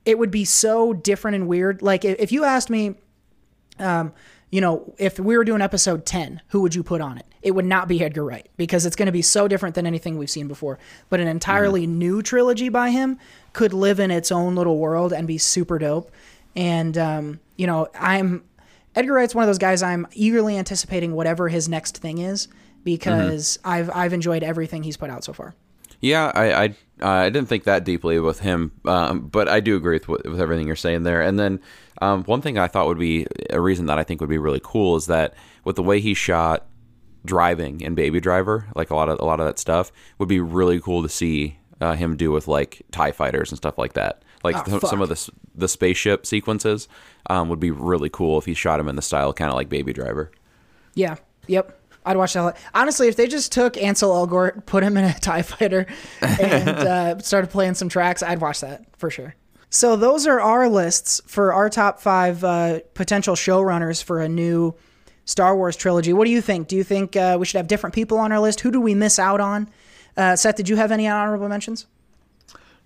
It would be so different and weird. Like, if you asked me, you know, if we were doing episode 10, who would you put on it? It would not be Edgar Wright, because it's going to be so different than anything we've seen before. But an entirely new trilogy by him could live in its own little world and be super dope. And, you know, Edgar Wright's one of those guys I'm eagerly anticipating whatever his next thing is, because I've enjoyed everything he's put out so far. Yeah, I didn't think that deeply with him, but I do agree with everything you're saying there. And then one thing I thought would be a reason that I think would be really cool is that with the way he shot driving in Baby Driver, like a lot of that stuff would be really cool to see him do with like TIE fighters and stuff like that. Like some of the spaceship sequences would be really cool if he shot him in the style kind of like Baby Driver. Yeah. Yep. I'd watch that. Honestly, if they just took Ansel Elgort, put him in a TIE fighter, and started playing some tracks, I'd watch that for sure. So those are our lists for our top 5 potential showrunners for a new Star Wars trilogy. What do you think? Do you think we should have different people on our list? Who do we miss out on? Seth, did you have any honorable mentions?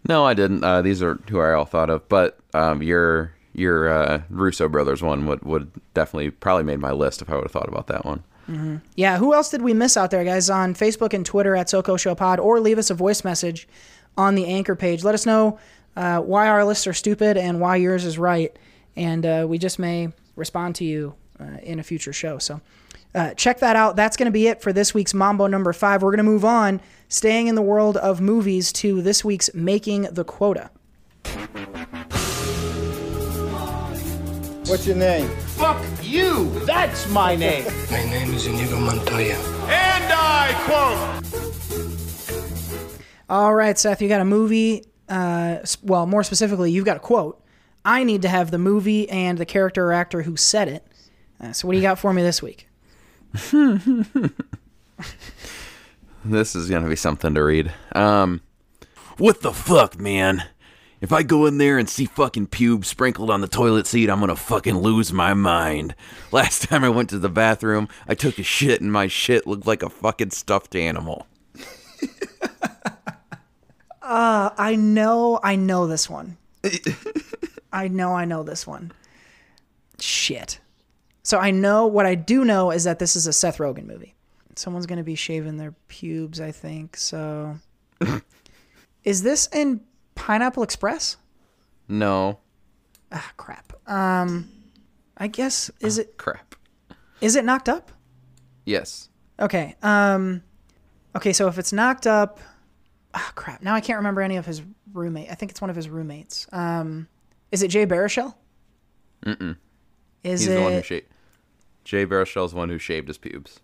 No, I didn't. These are who I all thought of, but your Russo brothers one would definitely probably made my list if I would have thought about that one. Mm-hmm. Yeah, who else did we miss out there, guys? On Facebook and Twitter at SoCo Show Pod, or leave us a voice message on the Anchor page. Let us know why our lists are stupid and why yours is right, and we just may respond to you in a future show. So check that out. That's going to be it for this week's Mambo number 5. We're going to move on, staying in the world of movies, to this week's Making the Quota. What's your name? Fuck you! That's my name! My name is Inigo Montoya. And I quote! All right, Seth, you got a movie. Well, more specifically, you've got a quote. I need to have the movie and the character or actor who said it. So what do you got for me this week? This is going to be something to read. What the fuck, man? If I go in there and see fucking pubes sprinkled on the toilet seat, I'm gonna fucking lose my mind. Last time I went to the bathroom, I took a shit and my shit looked like a fucking stuffed animal. I know this one. I know this one. Shit. So what I do know is that this is a Seth Rogen movie. Someone's gonna be shaving their pubes, I think, so... Is this in... Pineapple Express? No. Ah, crap. I guess crap. Is it Knocked Up? Yes. Okay. Okay, so if it's Knocked Up, crap. Now I can't remember any of his roommate. I think it's one of his roommates. Is it Jay Baruchel? Mm-mm. He's the one who shaved. Jay Baruchel's the one who shaved his pubes.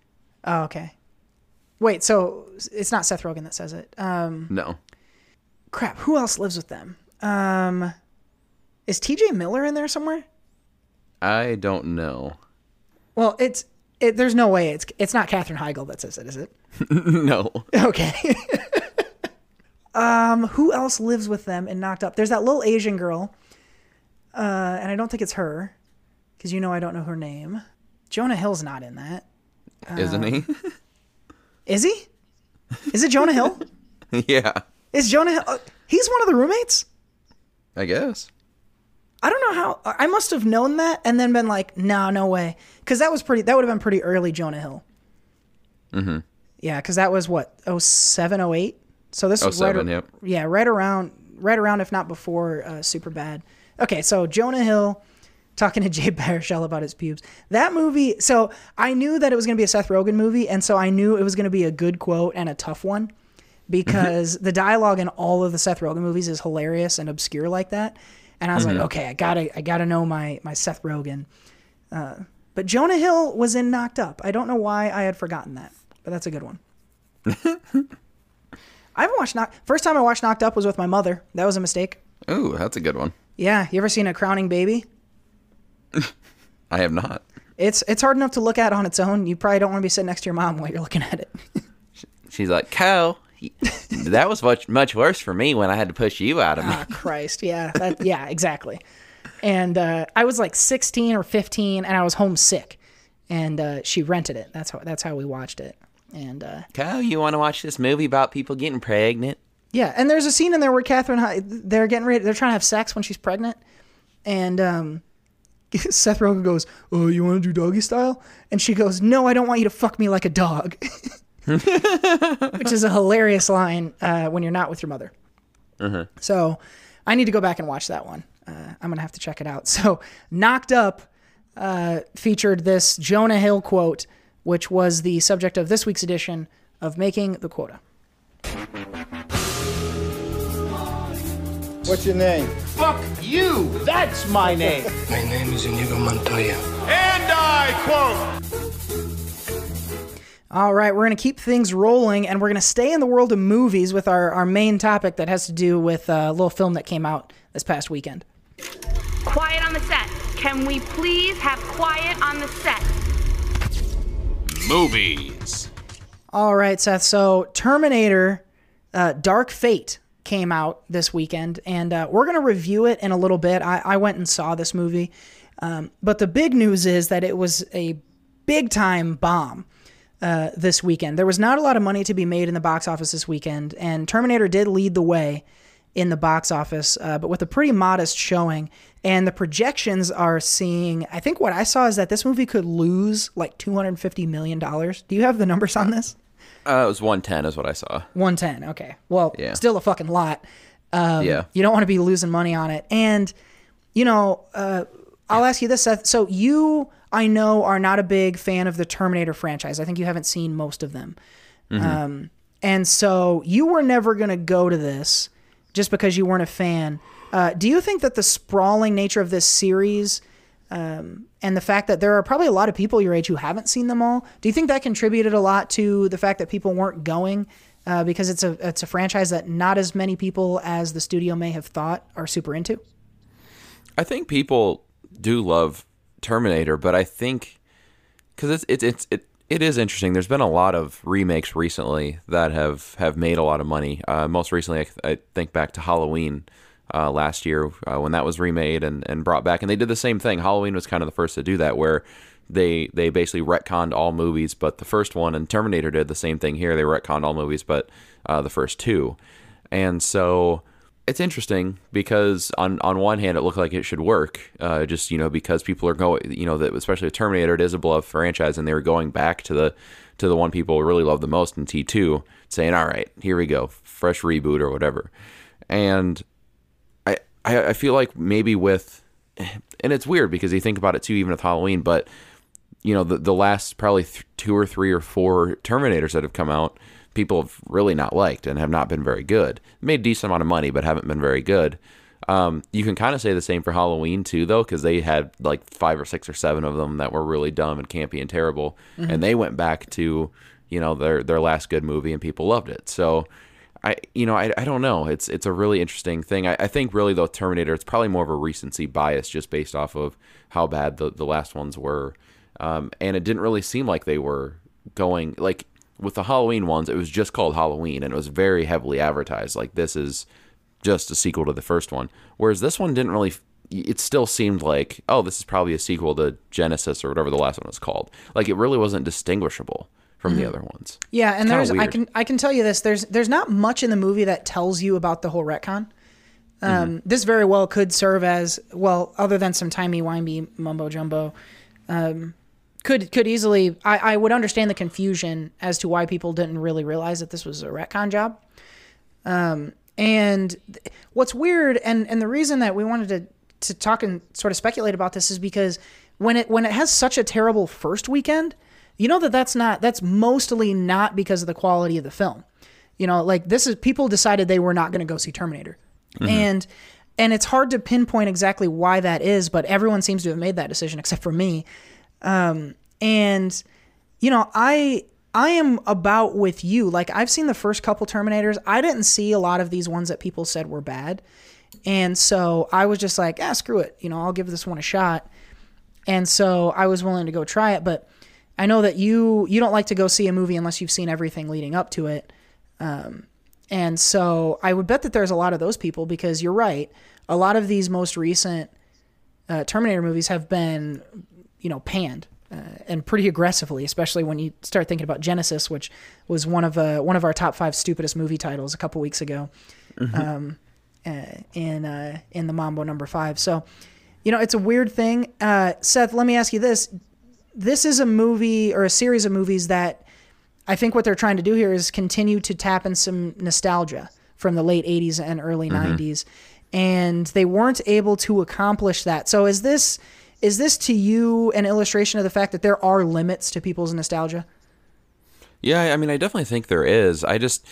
Oh, okay. Wait, so it's not Seth Rogen that says it. No. Crap, who else lives with them? Is TJ Miller in there somewhere? I don't know. Well, there's no way it's not Katherine Heigl that says it, is it? No. Okay. Who else lives with them in Knocked Up? There's that little Asian girl, and I don't think it's her, because I don't know her name. Jonah Hill's not in that. Isn't he? Is he? Is it Jonah Hill? Yeah. Is Jonah... he's one of the roommates? I guess. I don't know how... I must have known that and then been like, no way. Because that would have been pretty early Jonah Hill. Mm-hmm. Yeah, because that was, what, 07, 08? So this was right around, if not before, Superbad. Okay, so Jonah Hill talking to Jay Baruchel about his pubes. That movie... So I knew that it was going to be a Seth Rogen movie, and so I knew it was going to be a good quote and a tough one. Because the dialogue in all of the Seth Rogen movies is hilarious and obscure like that. And I was like, okay, I gotta know my Seth Rogen. But Jonah Hill was in Knocked Up. I don't know why I had forgotten that, but that's a good one. I haven't watched First time I watched Knocked Up was with my mother. That was a mistake. Ooh, that's a good one. Yeah. You ever seen A Crowning Baby? I have not. It's hard enough to look at on its own. You probably don't want to be sitting next to your mom while you're looking at it. She's like, cow. That was much worse for me when I had to push you out of me. Oh, Christ, yeah, exactly. And I was like 16 or 15, and I was homesick. And she rented it. That's how we watched it. And oh, you want to watch this movie about people getting pregnant? Yeah, and there's a scene in there where they're getting ready. They're trying to have sex when she's pregnant, and Seth Rogen goes, "Oh, you want to do doggy style?" And she goes, "No, I don't want you to fuck me like a dog," which is a hilarious line when you're not with your mother. Uh-huh. So I need to go back and watch that one. I'm gonna have to check it out. So Knocked Up featured this Jonah Hill quote, which was the subject of this week's edition of Making the Quota. What's your name? Fuck you! That's my name! My name is Inigo Montoya. And I quote... All right, we're going to keep things rolling, and we're going to stay in the world of movies with our main topic that has to do with a little film that came out this past weekend. Quiet on the set. Can we please have quiet on the set? Movies. All right, Seth. So Terminator Dark Fate came out this weekend, and we're going to review it in a little bit. I went and saw this movie, but the big news is that it was a big-time bomb this weekend. There was not a lot of money to be made in the box office this weekend, and Terminator did lead the way in the box office, but with a pretty modest showing. And the projections are seeing, I think what I saw is that this movie could lose like $250 million. Do you have the numbers on this? It was 110 is what I saw. 110, okay. Well, yeah. Still a fucking lot. Yeah. You don't want to be losing money on it. And, you know, I'll ask you this, Seth. So you, I know, are not a big fan of the Terminator franchise. I think you haven't seen most of them. Mm-hmm. And so you were never going to go to this just because you weren't a fan. Do you think that the sprawling nature of this series and the fact that there are probably a lot of people your age who haven't seen them all, do you think that contributed a lot to the fact that people weren't going because it's a franchise that not as many people as the studio may have thought are super into? I think people do love Terminator, but I think because it is interesting. There's been a lot of remakes recently that have made a lot of money. Most recently, I think back to Halloween. Last year when that was remade and brought back. And they did the same thing. Halloween was kind of the first to do that, where they basically retconned all movies, but the first one, and Terminator did the same thing here. They retconned all movies, but the first two. And so it's interesting because on one hand, it looked like it should work just, you know, because people are going, you know, that especially with Terminator, it is a beloved franchise, and they were going back to the one people really love the most in T2, saying, all right, here we go, fresh reboot or whatever. And I feel like maybe with, and it's weird because you think about it too, even with Halloween, but you know, the last probably two or three or four Terminators that have come out, people have really not liked and have not been very good. Made a decent amount of money, but haven't been very good. You can kind of say the same for Halloween too, though, because they had like 5 or 6 or 7 of them that were really dumb and campy and terrible. Mm-hmm. And they went back to, you know, their last good movie, and people loved it. So I don't know. It's a really interesting thing. I think really though Terminator, it's probably more of a recency bias just based off of how bad the last ones were. And it didn't really seem like they were going, like with the Halloween ones, it was just called Halloween and it was very heavily advertised. Like this is just a sequel to the first one. Whereas this one didn't really, it still seemed like, oh, this is probably a sequel to Genesis or whatever the last one was called. Like it really wasn't distinguishable from the other ones. Yeah, and I can tell you this, there's not much in the movie that tells you about the whole retcon. This very well could serve as, well, other than some timey-wimey mumbo-jumbo, could easily, I would understand the confusion as to why people didn't really realize that this was a retcon job. And what's weird, and the reason that we wanted to talk and sort of speculate about this is because when it has such a terrible first weekend, you know that's mostly not because of the quality of the film. You know, like this is, people decided they were not going to go see Terminator. Mm-hmm. And it's hard to pinpoint exactly why that is, but everyone seems to have made that decision except for me. And you know, I am about with you. Like I've seen the first couple Terminators. I didn't see a lot of these ones that people said were bad. And so I was just like, screw it. You know, I'll give this one a shot. And so I was willing to go try it, but I know that you don't like to go see a movie unless you've seen everything leading up to it. And so I would bet that there's a lot of those people because you're right. A lot of these most recent Terminator movies have been, you know, panned. And pretty aggressively, especially when you start thinking about Genesis, which was one of our top 5 stupidest movie titles a couple weeks ago, in the Mambo number 5. So, you know, it's a weird thing. Seth, let me ask you this: this is a movie or a series of movies that I think what they're trying to do here is continue to tap in some nostalgia from the late '80s and early '90s, and they weren't able to accomplish that. So, is this? Is this, to you, an illustration of the fact that there are limits to people's nostalgia? Yeah, I mean, I definitely think there is. I just,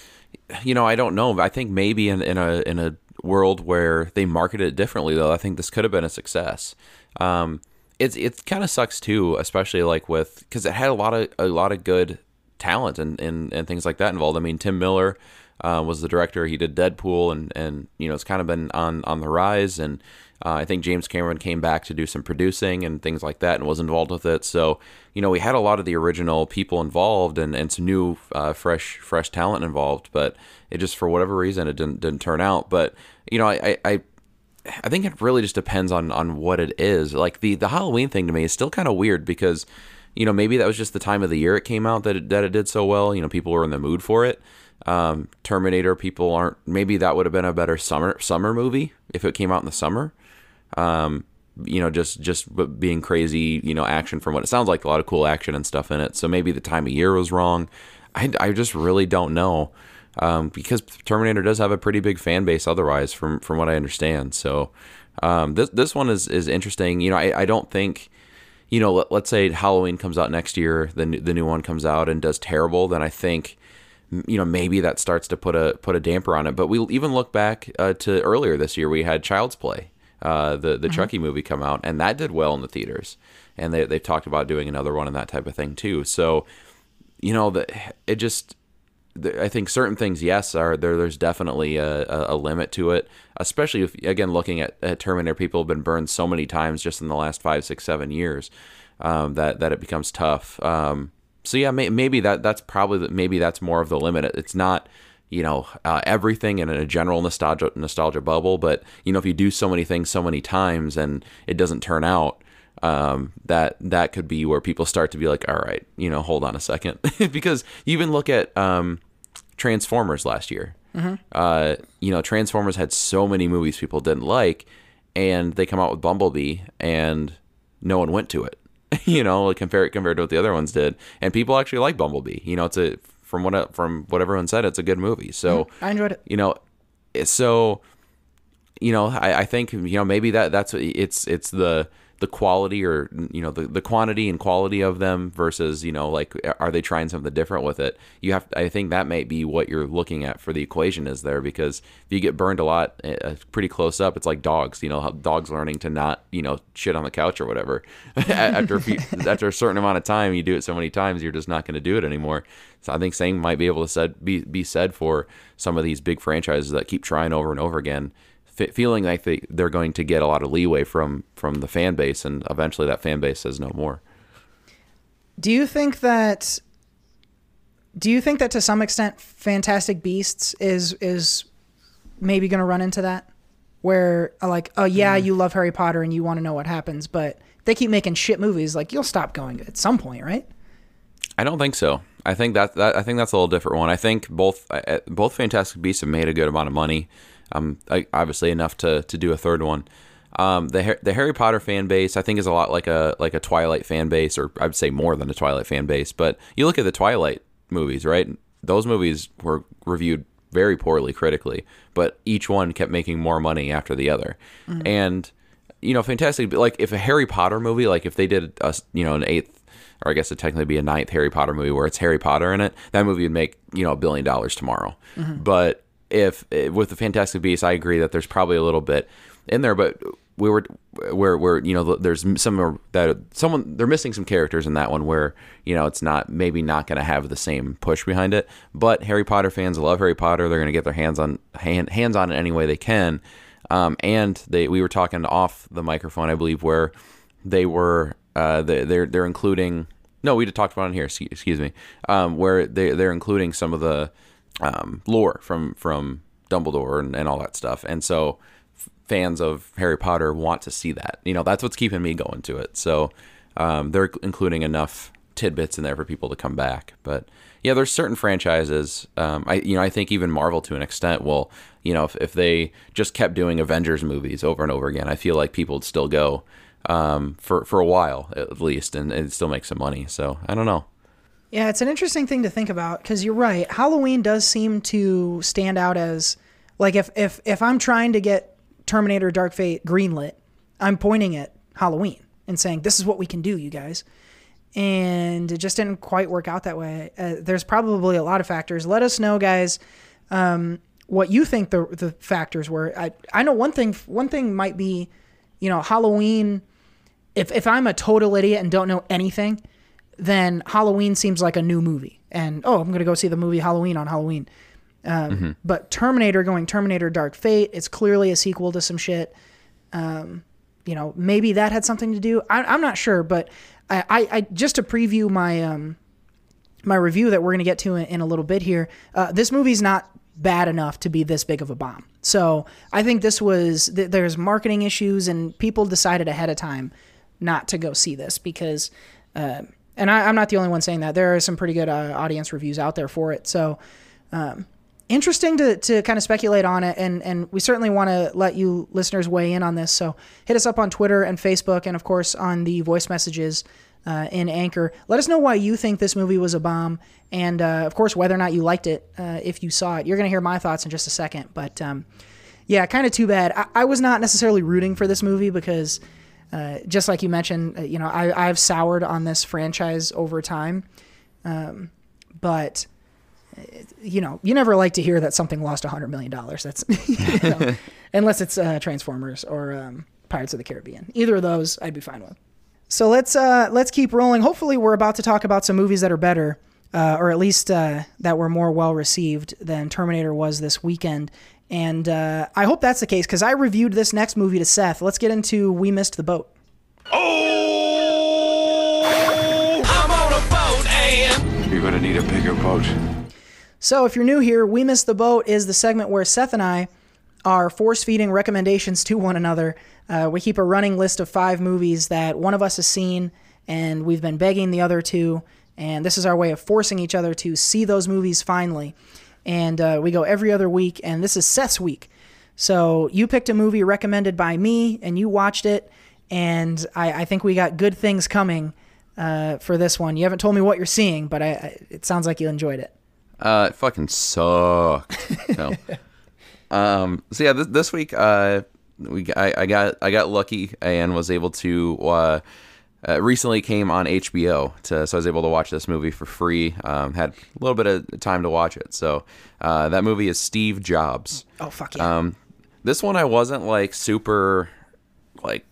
you know, I don't know. I think maybe in a world where they marketed it differently, though, I think this could have been a success. It kind of sucks too, especially like with, because it had a lot of good talent and things like that involved. I mean, Tim Miller was the director. He did Deadpool, and you know, it's kind of been on the rise, and I think James Cameron came back to do some producing and things like that and was involved with it. So, you know, we had a lot of the original people involved and some new fresh talent involved, but it just, for whatever reason, it didn't turn out. But, you know, I think it really just depends on what it is. Like the Halloween thing to me is still kind of weird because, you know, maybe that was just the time of the year it came out that it did so well. You know, people were in the mood for it. Terminator people aren't. Maybe that would have been a better summer movie if it came out in the summer. You know, just being crazy, you know, action, from what it sounds like, a lot of cool action and stuff in it. So maybe the time of year was wrong. I just really don't know, because Terminator does have a pretty big fan base otherwise, from what I understand. So this one is interesting. You know, I don't think, you know, let's say Halloween comes out next year, the new one comes out and does terrible, then I think, you know, maybe that starts to put a damper on it. But we even look back to earlier this year, we had Child's Play, the Chucky movie, come out, and that did well in the theaters, and they've talked about doing another one and that type of thing too. So, you know, I think certain things, yes, there's definitely a limit to it, especially if, again, looking at Terminator, people have been burned so many times just in the last 5, 6, 7 years, that it becomes tough. So yeah, maybe that's more of the limit. It's not, you know, everything in a general nostalgia bubble, but, you know, if you do so many things so many times and it doesn't turn out, that could be where people start to be like, all right, you know, hold on a second, because you even look at Transformers last year. You know, Transformers had so many movies people didn't like, and they come out with Bumblebee, and no one went to it. You know, like compared to what the other ones did, and people actually like Bumblebee. You know, it's a from what everyone said, it's a good movie. So I enjoyed it. You know, so, you know, I think, you know, maybe that's what it's the quality, or, you know, the quantity and quality of them versus, you know, like, are they trying something different with it? I think that might be what you're looking at for the equation is there, because if you get burned a lot, pretty close up, it's like dogs, you know, how dogs learning to not, you know, shit on the couch or whatever. After a certain amount of time, you do it so many times, you're just not going to do it anymore. So I think same might be able to be said for some of these big franchises that keep trying over and over again, feeling like they're going to get a lot of leeway from the fan base, and eventually that fan base says no more. Do you think that to some extent Fantastic Beasts is maybe going to run into that, where, like, oh yeah, you love Harry Potter and you want to know what happens, but they keep making shit movies, like, you'll stop going at some point, right? I don't think so. I think I think that's a little different one. I think both Fantastic Beasts have made a good amount of money. Obviously enough to do a third one. The Harry Potter fan base, I think, is a lot like a Twilight fan base, or I'd say more than a Twilight fan base. But you look at the Twilight movies, right? Those movies were reviewed very poorly critically, but each one kept making more money after the other. And, you know, Fantastic, like, if a Harry Potter movie, like if they did a, you know, an 8th, or I guess it'd technically be a 9th Harry Potter movie where it's Harry Potter in it, that movie would make, you know, $1 billion tomorrow. But if with the Fantastic Beasts, I agree that there's probably a little bit in there, but where you know, there's some that they're missing some characters in that one where, you know, it's not going to have the same push behind it. But Harry Potter fans love Harry Potter; they're going to get their hands on it any way they can. And we were talking off the microphone, I believe, where they were they're including, no, we talked about it here. Excuse me, where they're including some of the lore from Dumbledore and all that stuff, and so fans of Harry Potter want to see that. You know, that's what's keeping me going to it. So they're including enough tidbits in there for people to come back. But yeah, there's certain franchises. I think even Marvel to an extent will, you know, if they just kept doing Avengers movies over and over again, I feel like people would still go for a while at least, and still make some money. So I don't know. Yeah, it's an interesting thing to think about, because you're right. Halloween does seem to stand out as, like, if I'm trying to get Terminator Dark Fate greenlit, I'm pointing at Halloween and saying, this is what we can do, you guys. And it just didn't quite work out that way. There's probably a lot of factors. Let us know, guys, what you think the factors were. I know one thing might be, you know, Halloween. If I'm a total idiot and don't know anything, then Halloween seems like a new movie. And, oh, I'm going to go see the movie Halloween on Halloween. But Terminator going Terminator Dark Fate, it's clearly a sequel to some shit. You know, maybe that had something to do. I'm not sure, but I just to preview my my review that we're going to get to in a little bit here, this movie's not bad enough to be this big of a bomb. So I think this was, there's marketing issues, and people decided ahead of time not to go see this because... And I'm not the only one saying that. There are some pretty good audience reviews out there for it. So interesting to kind of speculate on it. And we certainly want to let you listeners weigh in on this. So hit us up on Twitter and Facebook, and, of course, on the voice messages in Anchor. Let us know why you think this movie was a bomb, and, of course, whether or not you liked it if you saw it. You're going to hear my thoughts in just a second. But, yeah, kind of too bad. I was not necessarily rooting for this movie because... just like you mentioned, you know, I've soured on this franchise over time. But, you know, you never like to hear that something lost $100 million. That's, you know, unless it's Transformers or Pirates of the Caribbean. Either of those I'd be fine with. So let's keep rolling. Hopefully we're about to talk about some movies that are better, or at least that were more well-received than Terminator was this weekend. And I hope that's the case, because I reviewed this next movie to Seth. Let's get into We Missed the Boat. Oh, I'm on a boat, and... You're going to need a bigger boat. So if you're new here, We Missed the Boat is the segment where Seth and I are force-feeding recommendations to one another. We keep a running list of 5 movies that one of us has seen, and we've been begging the other two. And this is our way of forcing each other to see those movies finally. And we go every other week, and this is Seth's week. So you picked a movie recommended by me, and you watched it, and I think we got good things coming for this one. You haven't told me what you're seeing, but it sounds like you enjoyed it. It fucking sucked. No. So yeah, this week I got lucky and was able to. Recently came on HBO, so I was able to watch this movie for free. Had a little bit of time to watch it. So that movie is Steve Jobs. Oh, fuck yeah. This one I wasn't like super, like,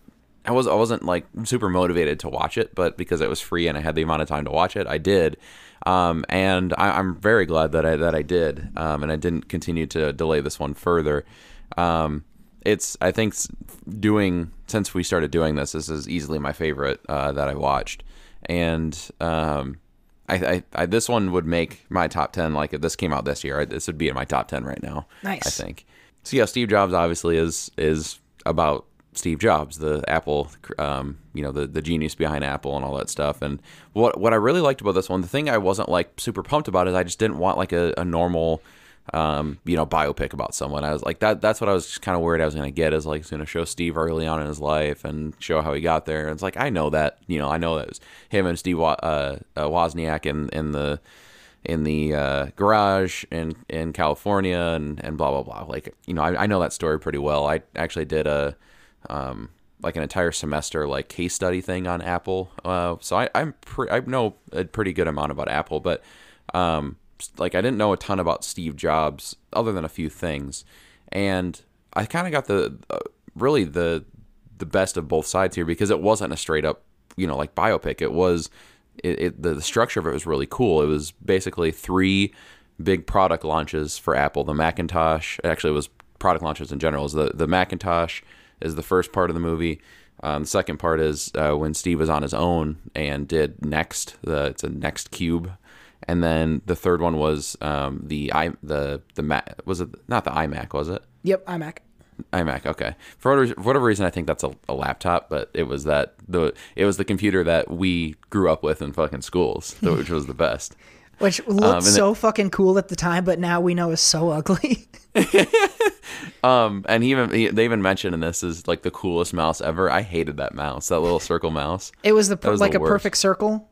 I wasn't like super motivated to watch it, but because it was free and I had the amount of time to watch it, I did. And I'm very glad that I did, and I didn't continue to delay this one further. It's, I think, since we started doing this, this is easily my favorite that I watched. And I this one would make my top 10, like, if this came out this year, this would be in my top 10 right now. Nice. I think. So, yeah, Steve Jobs obviously is about Steve Jobs, the Apple, you know, the genius behind Apple and all that stuff. And what I really liked about this one, the thing I wasn't, like, super pumped about is I just didn't want, like, a normal... you know, biopic about someone. I was like, that's what I was kind of worried I was going to get, is like, it's going to show Steve early on in his life and show how he got there. And it's like, I know that it was him and Steve Wozniak in the garage in California and blah, blah, blah. Like, you know, I know that story pretty well. I actually did a, like an entire semester, like case study thing on Apple. So I know a pretty good amount about Apple, but, like, I didn't know a ton about Steve Jobs other than a few things. And I kind of got the best of both sides here, because it wasn't a straight up, you know, like, biopic. It was, the structure of it was really cool. It was basically 3 big product launches for Apple. The Macintosh, actually it was product launches in general. It was the Macintosh is the first part of the movie. The second part is when Steve was on his own and did Next, it's a Next Cube. And then the third one was the iMac, was it not the iMac, was it? Yep, iMac. iMac, okay. For whatever reason, I think that's a laptop, but it was the computer that we grew up with in fucking schools, which was the best. Which looked so fucking cool at the time, but now we know is so ugly. And they even mentioned in this is like the coolest mouse ever. I hated that mouse, that little circle mouse. It was the worst. Perfect circle.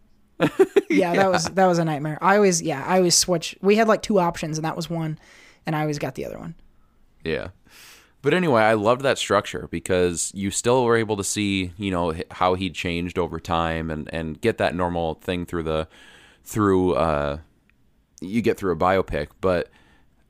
Yeah, that was a nightmare. I always switch. We had like two options, and that was one, and I always got the other one. Yeah. But anyway, I loved that structure because you still were able to see, you know, how he changed over time and get that normal thing through you get through a biopic, but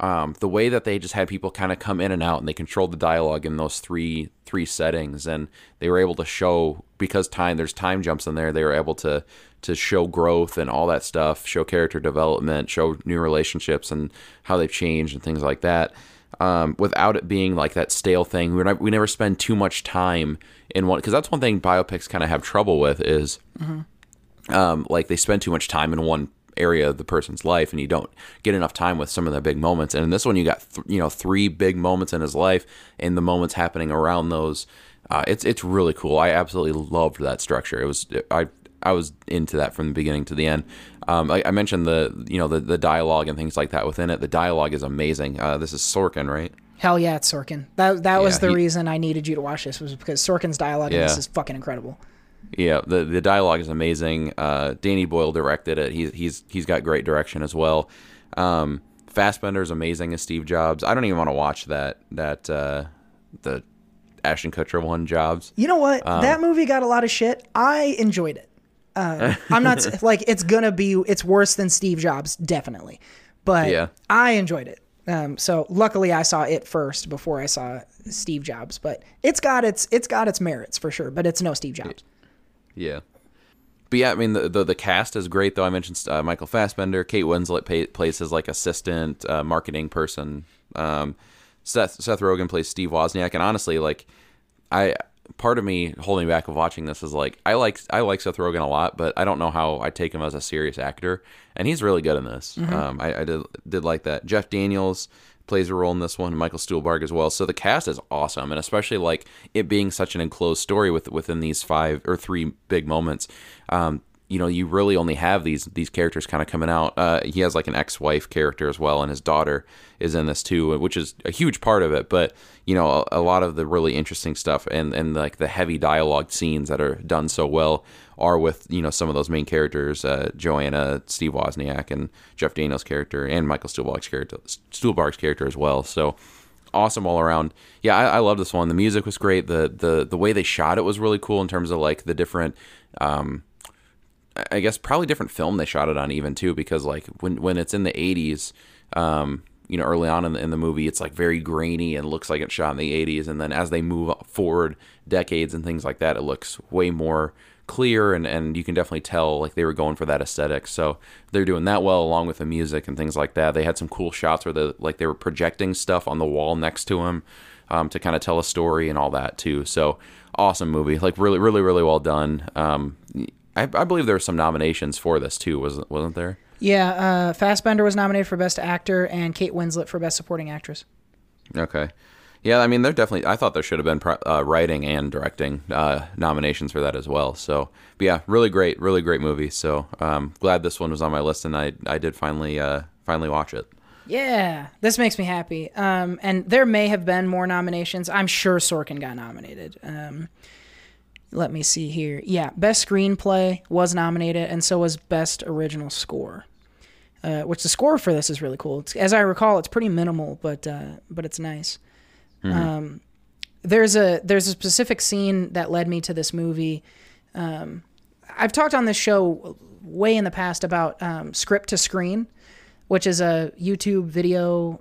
the way that they just had people kind of come in and out, and they controlled the dialogue in those three settings, and they were able to show, because there's time jumps in there, they were able to show growth and all that stuff, show character development, show new relationships and how they've changed and things like that, without it being like that stale thing. We never spend too much time in one, because that's one thing biopics kind of have trouble with is... Mm-hmm. Like they spend too much time in one area of the person's life, and you don't get enough time with some of the big moments. And in this one, you got three big moments in his life, and the moments happening around those. It's really cool. I absolutely loved that structure. It was I was into that from the beginning to the end. I mentioned the dialogue and things like that within it. The dialogue is amazing. This is Sorkin, right? Hell yeah, it's Sorkin. That was the reason I needed you to watch this, was because Sorkin's dialogue in this is fucking incredible. Yeah, the dialogue is amazing. Danny Boyle directed it. He's got great direction as well. Fassbender is amazing as Steve Jobs. I don't even want to watch that the Ashton Kutcher one, Jobs. You know what? That movie got a lot of shit. I enjoyed it. I'm not like it's worse than Steve Jobs, definitely. But yeah. I enjoyed it. So luckily I saw it first before I saw Steve Jobs, but it's got its merits for sure, but it's no Steve Jobs. Yeah. But yeah, I mean, the cast is great, though. I mentioned Michael Fassbender. Kate Winslet plays his like assistant marketing person. Seth Rogen plays Steve Wozniak, and honestly, like part of me holding back of watching this is like I like Seth Rogen a lot, but I don't know how I take him as a serious actor, and he's really good in this. Mm-hmm. I did like that. Jeff Daniels plays a role in this one, and Michael Stuhlbarg as well. So the cast is awesome, and especially like it being such an enclosed story within these three big moments. You really only have these characters kind of coming out. He has like an ex-wife character as well, and his daughter is in this too, which is a huge part of it. But you know, a lot of the really interesting stuff and like the heavy dialogue scenes that are done so well are with, you know, some of those main characters, Joanna, Steve Wozniak, and Jeff Daniels' character, and Michael Stuhlbarg's character as well. So awesome all around. Yeah, I love this one. The music was great. The way they shot it was really cool in terms of like the different. I guess probably different film they shot it on even too, because like when it's in the 80s, early on in the movie, it's like very grainy and looks like it's shot in the 80s. And then as they move forward decades and things like that, it looks way more clear. And you can definitely tell like they were going for that aesthetic. So they're doing that well, along with the music and things like that. They had some cool shots where they were projecting stuff on the wall next to him to kind of tell a story and all that too. So awesome movie, like really, really, really well done. I believe there were some nominations for this too, wasn't there? Yeah, Fassbender was nominated for Best Actor and Kate Winslet for Best Supporting Actress. Okay. Yeah, I mean, they're definitely... I thought there should have been writing and directing nominations for that as well. So, but yeah, really great movie. So, glad this one was on my list, and I did finally watch it. Yeah, this makes me happy. And there may have been more nominations. I'm sure Sorkin got nominated. Let me see here. Yeah, Best Screenplay was nominated, and so was Best Original Score, which the score for this is really cool. It's, as I recall, it's pretty minimal, but it's nice. Mm-hmm. There's a specific scene that led me to this movie. I've talked on this show way in the past about Script to Screen, which is a YouTube video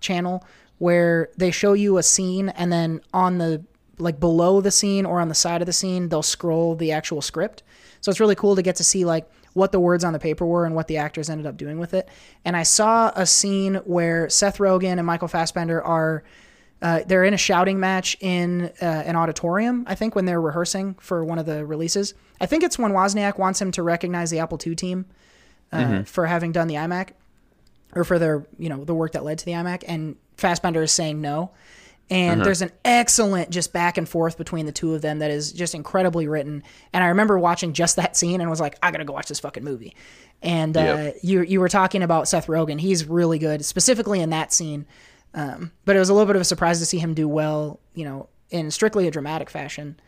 channel where they show you a scene, and then on the like below the scene or on the side of the scene, they'll scroll the actual script. So it's really cool to get to see like what the words on the paper were and what the actors ended up doing with it. And I saw a scene where Seth Rogen and Michael Fassbender are, they're in a shouting match in an auditorium, I think, when they're rehearsing for one of the releases. I think it's when Wozniak wants him to recognize the Apple II team for having done the iMac, or for their, the work that led to the iMac. And Fassbender is saying no. And there's an excellent just back and forth between the two of them that is just incredibly written. And I remember watching just that scene and was like, I got to go watch this fucking movie. And you were talking about Seth Rogen. He's really good, specifically in that scene. But it was a little bit of a surprise to see him do well, you know, in strictly a dramatic fashion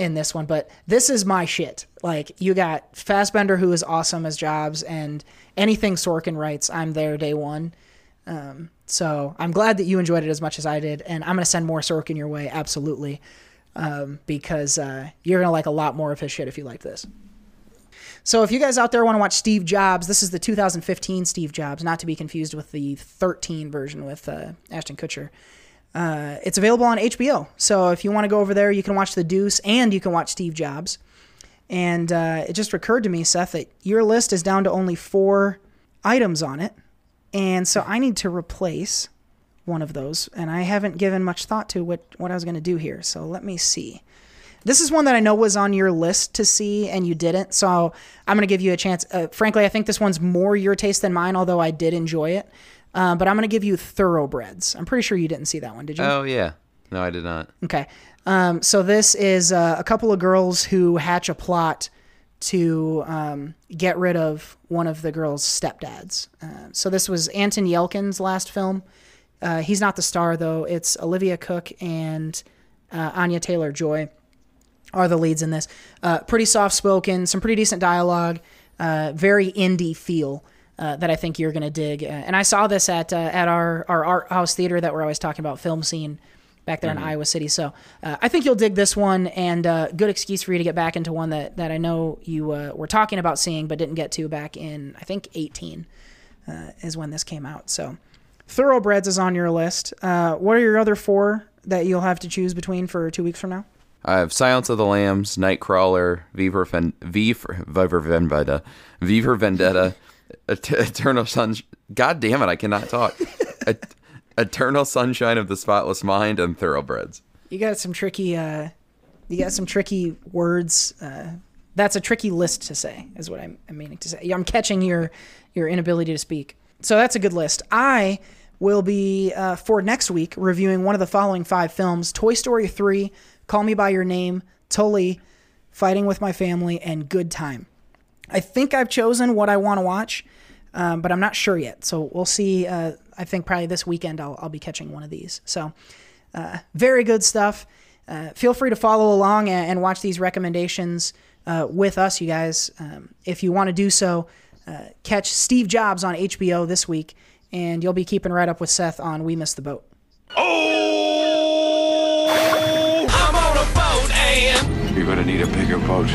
in this one. But this is my shit. Like, you got Fassbender, who is awesome as Jobs, and anything Sorkin writes, I'm there day one. So I'm glad that you enjoyed it as much as I did, and I'm going to send more Sorkin your way. Absolutely. Because, you're going to like a lot more of his shit if you like this. So if you guys out there want to watch Steve Jobs, this is the 2015 Steve Jobs, not to be confused with the 13 version with, Ashton Kutcher. It's available on HBO. So if you want to go over there, you can watch The Deuce and you can watch Steve Jobs. And, it just occurred to me, Seth, that your list is down to only 4 items on it. And so I need to replace one of those, and I haven't given much thought to what I was going to do here. So let me see. This is one that I know was on your list to see, and you didn't, so I'm going to give you a chance. Frankly, I think this one's more your taste than mine, although I did enjoy it. But I'm going to give you Thoroughbreds. I'm pretty sure you didn't see that one, did you? Oh, yeah. No, I did not. Okay. So this is a couple of girls who hatch a plot to get rid of one of the girl's stepdads. So this was Anton Yelchin's last film. He's not the star, though. It's Olivia Cooke and Anya Taylor-Joy are the leads in this. Pretty soft-spoken, some pretty decent dialogue, very indie feel that I think you're going to dig. And I saw this at our art house theater that we're always talking about, Film Scene, back there in Iowa City. So I think you'll dig this one, and good excuse for you to get back into one that I know you were talking about seeing but didn't get to back in, I think, 18 is when this came out. So Thoroughbreds is on your list. What are your other 4 that you'll have to choose between for 2 weeks from now? I have Silence of the Lambs, Nightcrawler, V for Vendetta, Eternal Sunshine. God damn it, I cannot talk. Eternal Sunshine of the Spotless Mind and Thoroughbreds. You got some tricky words. That's a tricky list to say, is what I'm meaning to say. I'm catching your inability to speak. So that's a good list. I will be, for next week, reviewing one of the following 5 films: Toy Story 3, Call Me By Your Name, Tully, Fighting With My Family, and Good Time. I think I've chosen what I want to watch, but I'm not sure yet. So we'll see. I think probably this weekend I'll be catching one of these. So very good stuff. Feel free to follow along and watch these recommendations with us, you guys. If you want to do so, catch Steve Jobs on HBO this week, and you'll be keeping right up with Seth on We Missed the Boat. Oh, I'm on a boat, and you're going to need a bigger boat.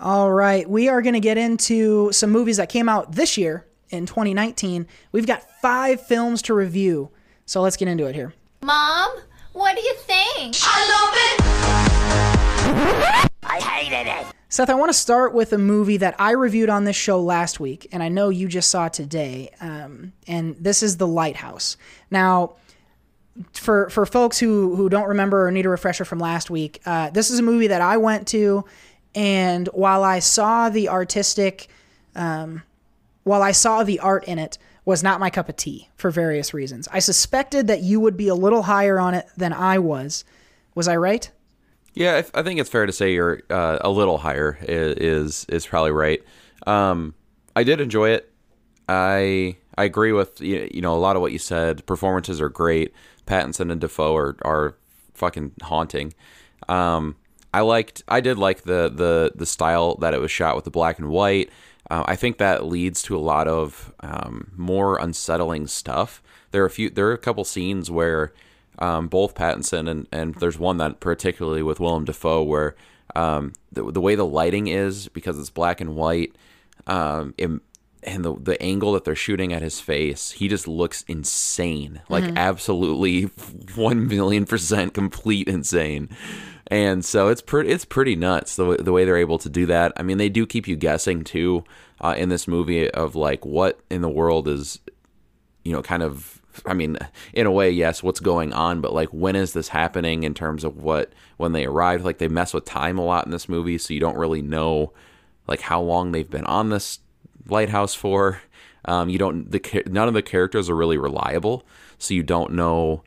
All right, we are going to get into some movies that came out this year. In 2019, we've got 5 films to review, so let's get into it here. Mom, what do you think? I love it! I hated it! Seth, I want to start with a movie that I reviewed on this show last week, and I know you just saw it today, and this is The Lighthouse. Now, for folks who don't remember or need a refresher from last week, this is a movie that I went to, and while I saw the art in it, was not my cup of tea for various reasons. I suspected that you would be a little higher on it than I was. Was I right? Yeah, I think it's fair to say you're a little higher is probably right. I did enjoy it. I agree with a lot of what you said. Performances are great. Pattinson and Defoe are fucking haunting. I did like the style that it was shot with, the black and white. I think that leads to a lot of more unsettling stuff. There are a couple scenes where both Pattinson and there's one that particularly with Willem Dafoe where the way the lighting is, because it's black and white, and the angle that they're shooting at his face, he just looks insane, like absolutely 1,000,000% complete insane. And so it's pretty nuts the way they're able to do that. I mean, they do keep you guessing too in this movie of like what in the world is, kind of, I mean, in a way, yes, what's going on, but like when is this happening in terms of when they arrive? Like they mess with time a lot in this movie, so you don't really know like how long they've been on this lighthouse for. None of the characters are really reliable, so you don't know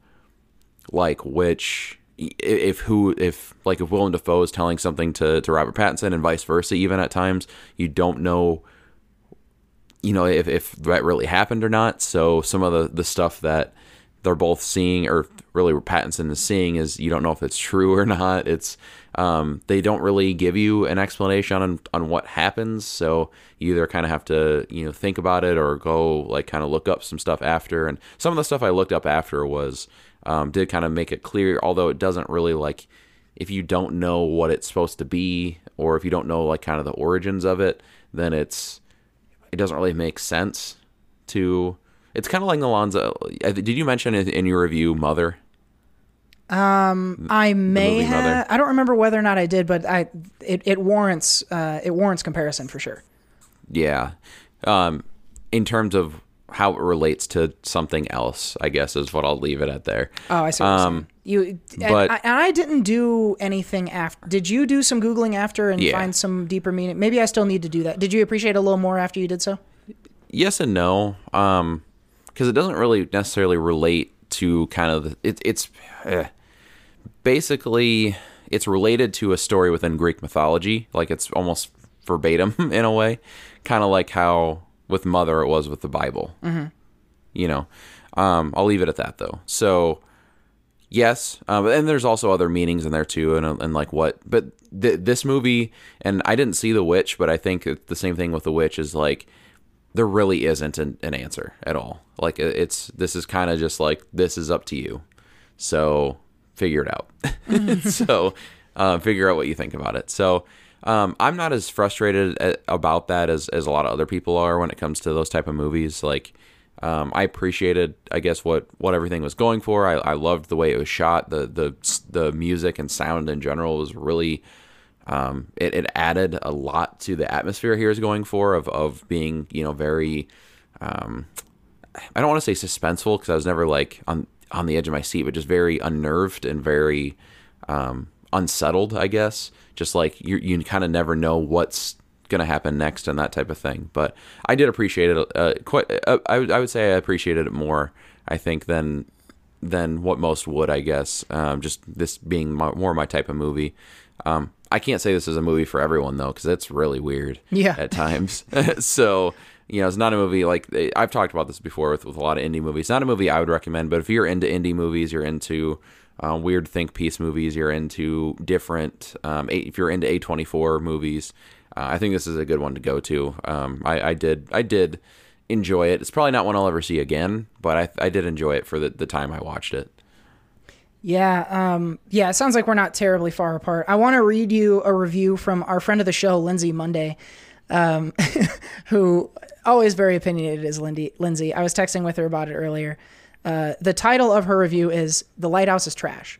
like which if Willem Dafoe is telling something to Robert Pattinson and vice versa, even at times you don't know, you know, if that really happened or not. So some of the stuff that they're both seeing, or really where Pattinson is seeing, is you don't know if it's true or not. It's they don't really give you an explanation on what happens, so you either kind of have to, you know, think about it or go like kind of look up some stuff after. And some of the stuff I looked up after was did kind of make it clear, although it doesn't really, like, if you don't know what it's supposed to be, or if you don't know like kind of the origins of it, then it doesn't really make sense to. It's kind of like Alonzo. Did you mention in your review Mother? I may have. Mother? I don't remember whether or not I did, but it warrants comparison for sure. Yeah, in terms of how it relates to something else, I guess is what I'll leave it at there. Oh, I see what you're saying. I didn't do anything after. Did you do some Googling after and find some deeper meaning? Maybe I still need to do that. Did you appreciate a little more after you did so? Yes and no. Because it doesn't really necessarily relate to kind of basically it's related to a story within Greek mythology, like it's almost verbatim in a way, kind of like how with Mother it was with the Bible. Mm-hmm. You know, I'll leave it at that though. So yes, and there's also other meanings in there too, and like what, but this movie, and I didn't see The Witch, but I think the same thing with The Witch is like, there really isn't an answer at all. Like this is kind of just like, this is up to you. So figure it out. So figure out what you think about it. So I'm not as frustrated about that as a lot of other people are when it comes to those type of movies. Like I appreciated, I guess, what everything was going for. I loved the way it was shot. The music and sound in general was really, it added a lot to the atmosphere here is going for of being, you know, very, I don't want to say suspenseful, because I was never like on the edge of my seat, but just very unnerved and very unsettled, I guess. Just like you kind of never know what's going to happen next and that type of thing. But I did appreciate it I would say I appreciated it more, I think, than what most would, I guess. Just this being more my type of movie. I can't say this is a movie for everyone though, because it's really weird at times. So, you know, it's not a movie like I've talked about this before with a lot of indie movies. It's not a movie I would recommend, but if you're into indie movies, you're into weird think piece movies, you're into different, if you're into A24 movies, I think this is a good one to go to. I did enjoy it. It's probably not one I'll ever see again, but I did enjoy it for the time I watched it. Yeah. It sounds like we're not terribly far apart. I want to read you a review from our friend of the show, Lindsay Monday, who always very opinionated is Lindsay. I was texting with her about it earlier. The title of her review is The Lighthouse is Trash.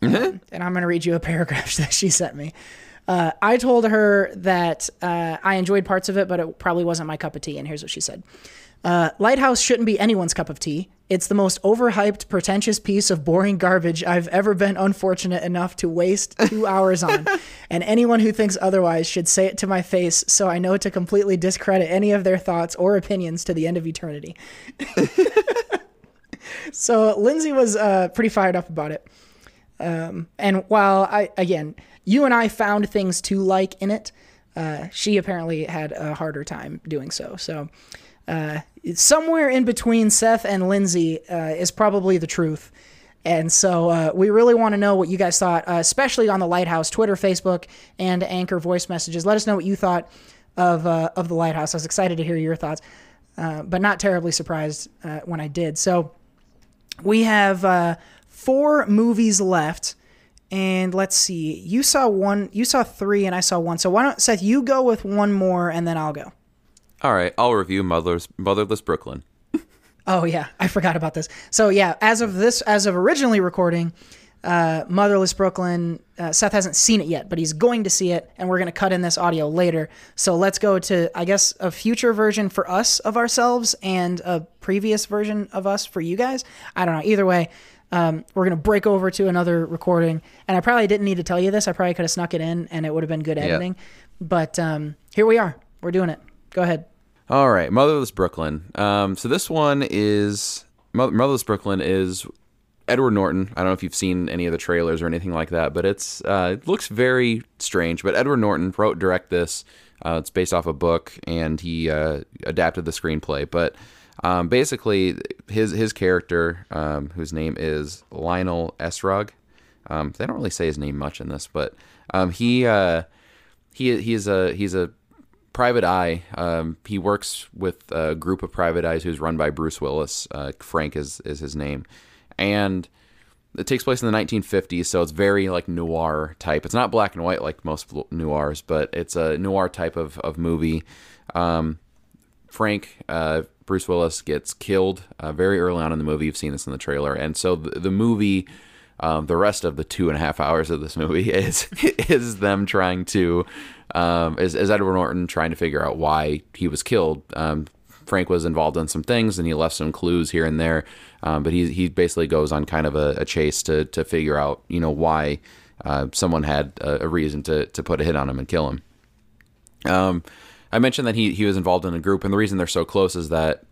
Mm-hmm. And I'm going to read you a paragraph that she sent me. I told her that I enjoyed parts of it, but it probably wasn't my cup of tea. And here's what she said. Lighthouse shouldn't be anyone's cup of tea. It's the most overhyped, pretentious piece of boring garbage I've ever been unfortunate enough to waste 2 hours on. And anyone who thinks otherwise should say it to my face so I know to completely discredit any of their thoughts or opinions to the end of eternity. So Lindsay was pretty fired up about it. And while you and I found things to like in it, she apparently had a harder time doing so. So somewhere in between Seth and Lindsay is probably the truth. And so we really want to know what you guys thought, especially on the Lighthouse Twitter, Facebook, and Anchor voice messages. Let us know what you thought of the Lighthouse. I was excited to hear your thoughts, but not terribly surprised when I did. So we have 4 movies left, and let's see. You saw one, you saw 3, and I saw 1. So why don't, Seth, you go with one more, and then I'll go. All right, I'll review Motherless Brooklyn. Oh yeah, I forgot about this. So yeah, as of originally recording, Motherless Brooklyn, Seth hasn't seen it yet, but he's going to see it, and we're going to cut in this audio later. So let's go to, I guess, a future version for us of ourselves and a previous version of us for you guys. I don't know. Either way, we're going to break over to another recording, and I probably didn't need to tell you this. I probably could have snuck it in, and it would have been good editing. Yeah. But here we are. We're doing it. Go ahead. All right, Motherless Brooklyn. So this one is Motherless Brooklyn is Edward Norton. I don't know if you've seen any of the trailers or anything like that, but it's it looks very strange. But Edward Norton wrote and directed this. It's based off a book, and he adapted the screenplay. But basically, his character, whose name is Lionel Esrog, they don't really say his name much in this, but he's a private eye. He works with a group of private eyes who's run by Bruce Willis. Frank is his name, and it takes place in the 1950s, so it's very like noir type. It's not black and white like most noirs, but it's a noir type of movie. Frank, Bruce Willis, gets killed very early on in the movie. You've seen this in the trailer, and so the movie, the rest of the 2.5 hours of this movie is them trying to is Edward Norton trying to figure out why he was killed. Frank was involved in some things, and he left some clues here and there. But he basically goes on kind of a chase to figure out, you know, why someone had a reason to put a hit on him and kill him. I mentioned that he was involved in a group, and the reason they're so close is that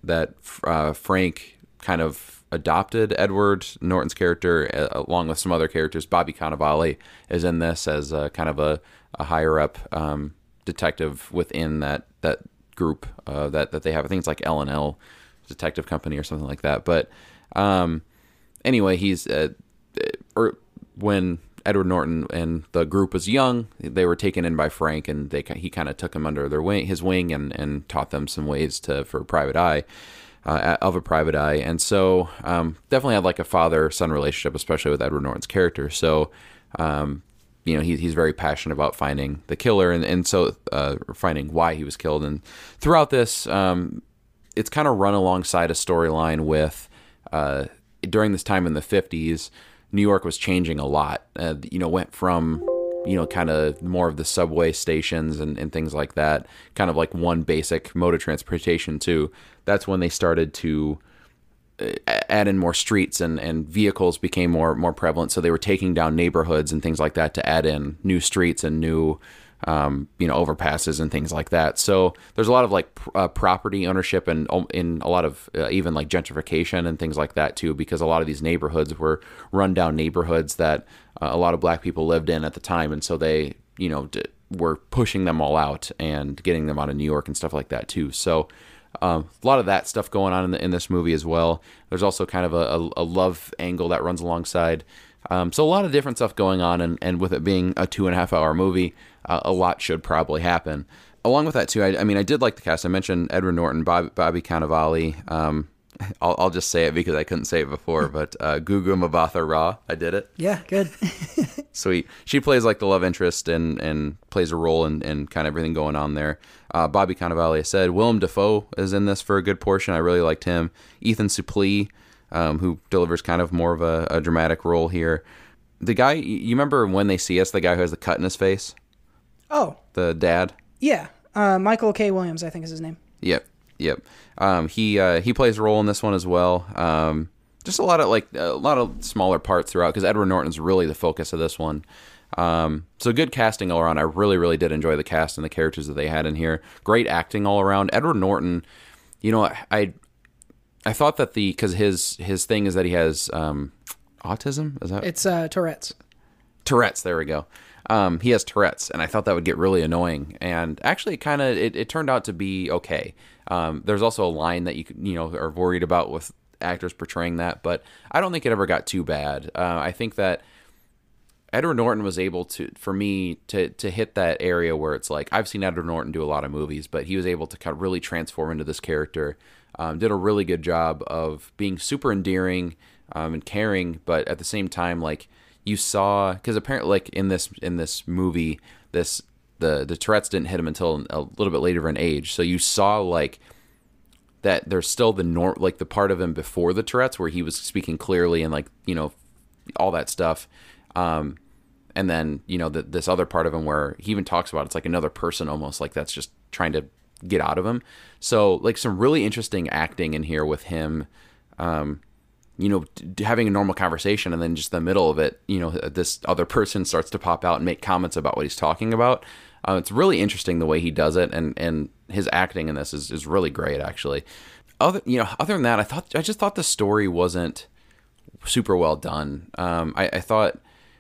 Frank kind of adopted Edward Norton's character along with some other characters. Bobby Cannavale is in this as kind of a higher up detective within that group that they have. I think it's like L&L Detective Company or something like that. But anyway, he's when Edward Norton and the group was young, they were taken in by Frank, and he kind of took them under his wing and taught them some ways of a private eye. And so definitely had like a father-son relationship, especially with Edward Norton's character. So you know, he's very passionate about finding the killer and so finding why he was killed. And throughout this, it's kind of run alongside a storyline with during this time in the 50s, New York was changing a lot. You know, went from, you know, kind of more of the subway stations and things like that, kind of like one basic mode of transportation to. That's when they started to add in more streets and vehicles became more prevalent. So they were taking down neighborhoods and things like that to add in new streets and new, you know, overpasses and things like that. So there's a lot of like property ownership and in a lot of even like gentrification and things like that too, because a lot of these neighborhoods were run down neighborhoods that a lot of black people lived in at the time. And so they, you know, were pushing them all out and getting them out of New York and stuff like that too. So, a lot of that stuff going on in this movie as well. There's also kind of a love angle that runs alongside. So a lot of different stuff going on, and with it being a 2.5 hour movie, a lot should probably happen. Along with that too, I did like the cast. I mentioned Edward Norton, Bobby Cannavale. I'll just say it because I couldn't say it before, but Gugu Mbatha Raw. I did it. Yeah, good. Sweet. She plays like the love interest and plays a role in kind of everything going on there. Bobby Cannavale said. Willem Dafoe is in this for a good portion. I really liked him. Ethan Suplee, who delivers kind of more of a dramatic role here. The guy, you remember When They See Us, the guy who has the cut in his face? Oh. The dad? Yeah. Michael K. Williams, I think is his name. Yep. Yep. He plays a role in this one as well. Just a lot of smaller parts throughout, because Edward Norton's really the focus of this one. So good casting all around. I really, really did enjoy the cast and the characters that they had in here. Great acting all around. Edward Norton, you know, I thought that because his thing is that he has autism. Is that it's Tourette's? Tourette's. There we go. He has Tourette's, and I thought that would get really annoying. And actually, kind of, it turned out to be okay. There's also a line that you are worried about with actors portraying that, but I don't think it ever got too bad. I think that Edward Norton was able to, for me, to hit that area where it's like, I've seen Edward Norton do a lot of movies, but he was able to kind of really transform into this character. Did a really good job of being super endearing and caring, but at the same time, like, you saw, because apparently, like in this movie, the Tourette's didn't hit him until a little bit later in age. So you saw like that there's still the part of him before the Tourette's where he was speaking clearly and, like, you know, all that stuff. And then, you know, this other part of him where he even talks about it's like another person almost, like that's just trying to get out of him. So like some really interesting acting in here with him, you know, having a normal conversation, and then just the middle of it, you know, this other person starts to pop out and make comments about what he's talking about. It's really interesting the way he does it, and his acting in this is really great, actually. Other than that, I just thought the story wasn't super well done. I thought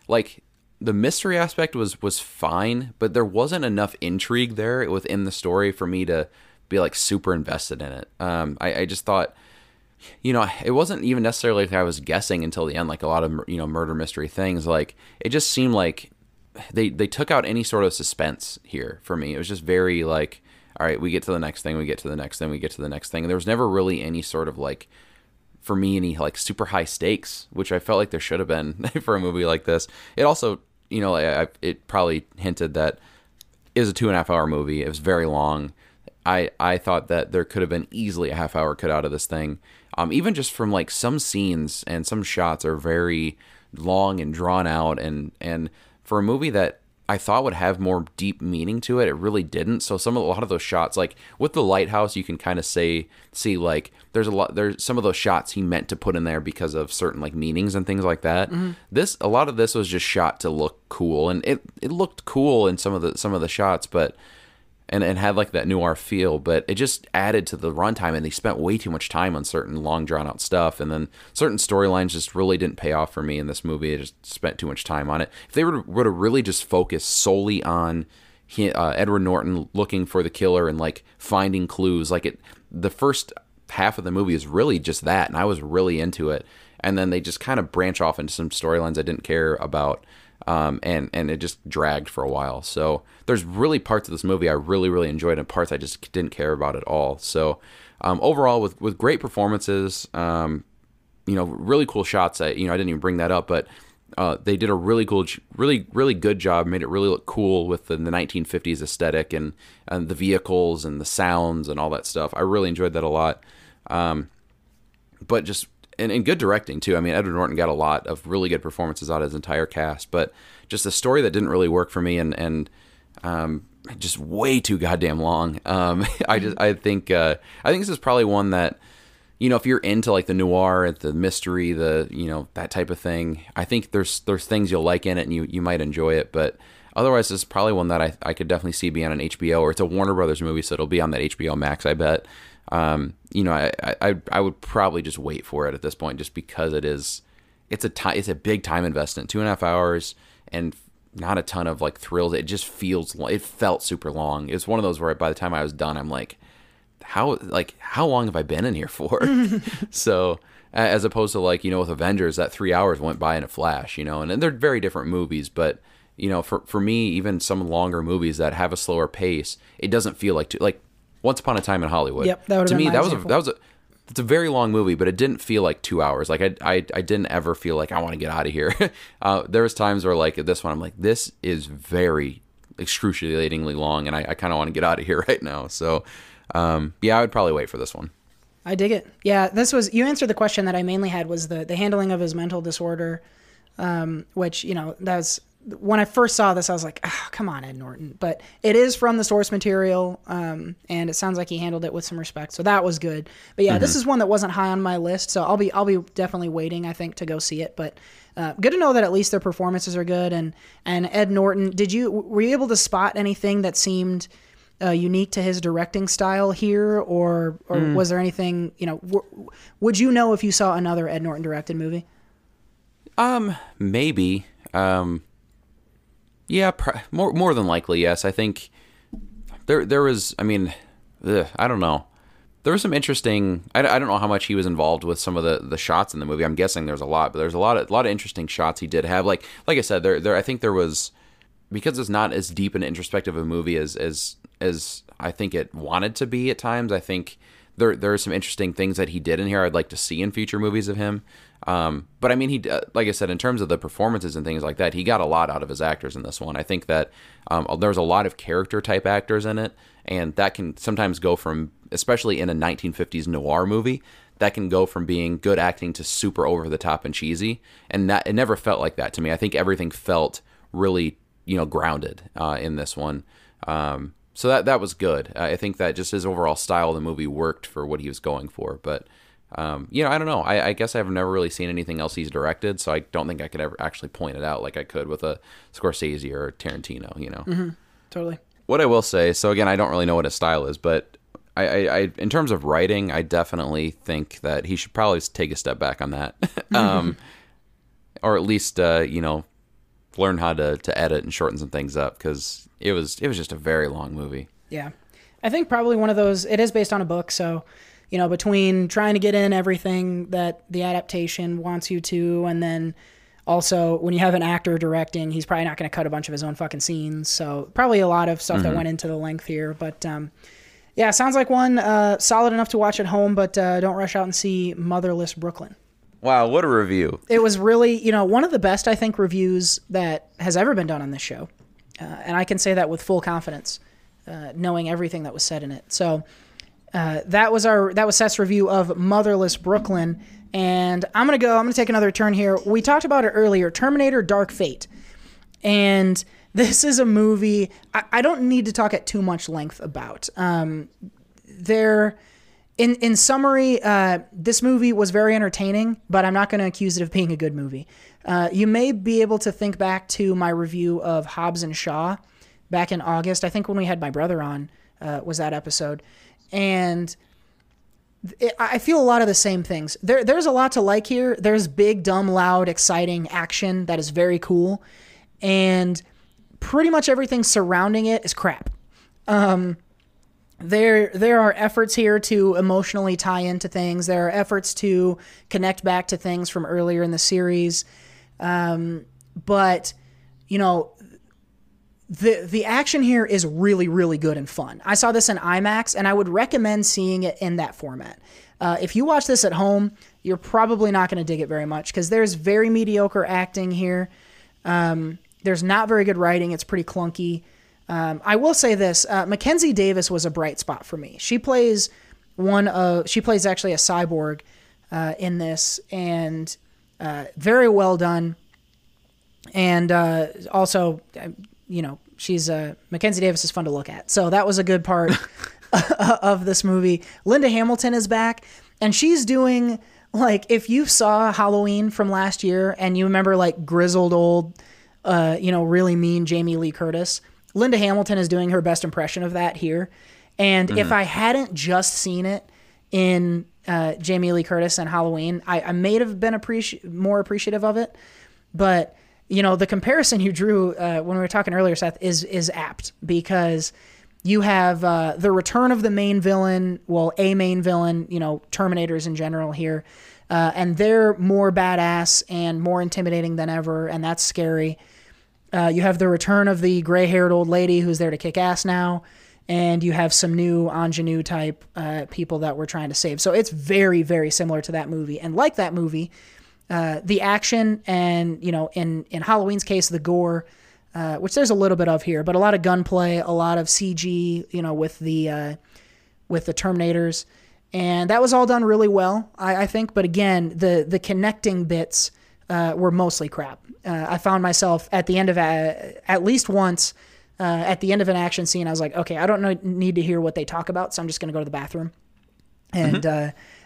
like the mystery aspect was fine, but there wasn't enough intrigue there within the story for me to be like super invested in it. I just thought, you know, it wasn't even necessarily like I was guessing until the end, like a lot of, you know, murder mystery things. Like it just seemed like they took out any sort of suspense here for me. It was just very like, all right, we get to the next thing, we get to the next thing, we get to the next thing. There was never really any sort of like, for me, any like super high stakes, which I felt like there should have been for a movie like this. It also, you know, it probably hinted that it was a 2.5 hour movie. It was very long. I thought that there could have been easily a half hour cut out of this thing. Even just from like some scenes and some shots are very long and drawn out. And for a movie that I thought would have more deep meaning to it, it really didn't. So a lot of those shots, like with the lighthouse, you can kind of see like there's some of those shots he meant to put in there because of certain like meanings and things like that. Mm-hmm. A lot of this was just shot to look cool, and it looked cool in some of the shots, but and had like that noir feel, but it just added to the runtime, and they spent way too much time on certain long drawn out stuff. And then certain storylines just really didn't pay off for me in this movie. I just spent too much time on it. If they would have really just focused solely on Edward Norton looking for the killer and like finding clues, like the first half of the movie is really just that. And I was really into it. And then they just kind of branch off into some storylines I didn't care about. And it just dragged for a while. So there's really parts of this movie I really, really enjoyed, and parts I just didn't care about at all. So overall, with great performances, you know, really cool shots. I didn't even bring that up, but they did a really cool, really, really good job, made it really look cool with the 1950s aesthetic and the vehicles and the sounds and all that stuff. I really enjoyed that a lot. But just... And good directing, too. I mean, Edward Norton got a lot of really good performances out of his entire cast, but just a story that didn't really work for me and just way too goddamn long. I think this is probably one that, you know, if you're into like the noir, the mystery, the, you know, that type of thing, I think there's things you'll like in it, and you might enjoy it, but otherwise it's probably one that I could definitely see being on an HBO, or it's a Warner Brothers movie, so it'll be on that HBO Max, I bet. You know, I would probably just wait for it at this point, just because it's a big time investment, 2.5 hours and not a ton of like thrills. It just felt super long. It's one of those where by the time I was done, I'm like, how long have I been in here for? So as opposed to like, you know, with Avengers, that 3 hours went by in a flash, you know, and they're very different movies, but you know, for me, even some longer movies that have a slower pace, it doesn't feel like Once Upon a Time in Hollywood. Yep, that would have been my example. It's a very long movie, but it didn't feel like 2 hours. Like I didn't ever feel like I want to get out of here. There was times where like this one, I'm like, this is very excruciatingly long, and I kind of want to get out of here right now. So yeah, I would probably wait for this one. I dig it. Yeah, you answered the question that I mainly had, was the handling of his mental disorder, which, you know, that was. When I first saw this, I was like, oh, come on, Ed Norton. But it is from the source material, and it sounds like he handled it with some respect. So that was good. But yeah, This is one that wasn't high on my list, so I'll be definitely waiting, I think, to go see it. But good to know that at least their performances are good. And Ed Norton, were you able to spot anything that seemed unique to his directing style here? Or was there anything, you know, would you know if you saw another Ed Norton directed movie? Maybe. Yeah, more than likely, yes. I think there was, I mean, I don't know. There was some interesting, I don't know how much he was involved with some of the shots in the movie. I'm guessing there's a lot, but there's a lot of interesting shots he did have. Like I said, there I think there was, because it's not as deep and introspective a movie as I think it wanted to be at times, I think there are some interesting things that he did in here I'd like to see in future movies of him. But I mean, he, like I said, in terms of the performances and things like that, he got a lot out of his actors in this one. I think that there's a lot of character type actors in it, and that can sometimes go from, especially in a 1950s noir movie, that can go from being good acting to super over the top and cheesy. And that, it never felt like that to me. I think everything felt really, you know, grounded in this one. So that was good. I think that just his overall style of the movie worked for what he was going for, but... you know, I don't know. I guess I've never really seen anything else he's directed, so I don't think I could ever actually point it out like I could with a Scorsese or a Tarantino, you know. Mm-hmm. Totally. What I will say, so again, I don't really know what his style is, but I in terms of writing, I definitely think that he should probably take a step back on that. Or at least, learn how to edit and shorten some things up, because it was just a very long movie. Yeah. I think probably one of those, it is based on a book, so, between trying to get in everything that the adaptation wants you to, and then also when you have an actor directing, he's probably not going to cut a bunch of his own fucking scenes. So probably a lot of stuff that went into the length here. But yeah, sounds like one solid enough to watch at home, but don't rush out and see Motherless Brooklyn. Wow, what a review. It was really, one of the best, I think, reviews that has ever been done on this show. And I can say that with full confidence, knowing everything that was said in it. So that was Seth's review of Motherless Brooklyn. And I'm going to take another turn here. We talked about it earlier, Terminator Dark Fate. And this is a movie I don't need to talk at too much length about. In summary, this movie was very entertaining, but I'm not going to accuse it of being a good movie. You may be able to think back to my review of Hobbs and Shaw back in August. I think when we had my brother on was that episode. And I feel a lot of the same things. There's a lot to like here. There's big, dumb, loud, exciting action that is very cool. And pretty much everything surrounding it is crap. There are efforts here to emotionally tie into things. There are efforts to connect back to things from earlier in the series. But, the action here is really, really good and fun. I saw this in IMAX, and I would recommend seeing it in that format. If you watch this at home, you're probably not going to dig it very much, because there's very mediocre acting here. There's not very good writing. It's pretty clunky. I will say this, Mackenzie Davis was a bright spot for me. She plays actually a cyborg in this, and very well done. And also, she's Mackenzie Davis is fun to look at. So that was a good part of this movie. Linda Hamilton is back, and she's doing, if you saw Halloween from last year and you remember grizzled old, really mean Jamie Lee Curtis, Linda Hamilton is doing her best impression of that here. And if I hadn't just seen it in Jamie Lee Curtis and Halloween, I may have been more appreciative of it. But, the comparison you drew when we were talking earlier, Seth, is apt, because you have the return of the main villain, a main villain, Terminators in general here. And they're more badass and more intimidating than ever, and that's scary. You have the return of the gray-haired old lady who's there to kick ass now, and you have some new ingenue-type people that we're trying to save. So it's very, very similar to that movie. And like that movie, the action and, in Halloween's case, the gore, which there's a little bit of here, but a lot of gunplay, a lot of CG, with the Terminators. And that was all done really well, I think. But again, the connecting bits were mostly crap. I found myself at the end of at least once at the end of an action scene, I was like, okay, I don't need to hear what they talk about, so I'm just going to go to the bathroom. And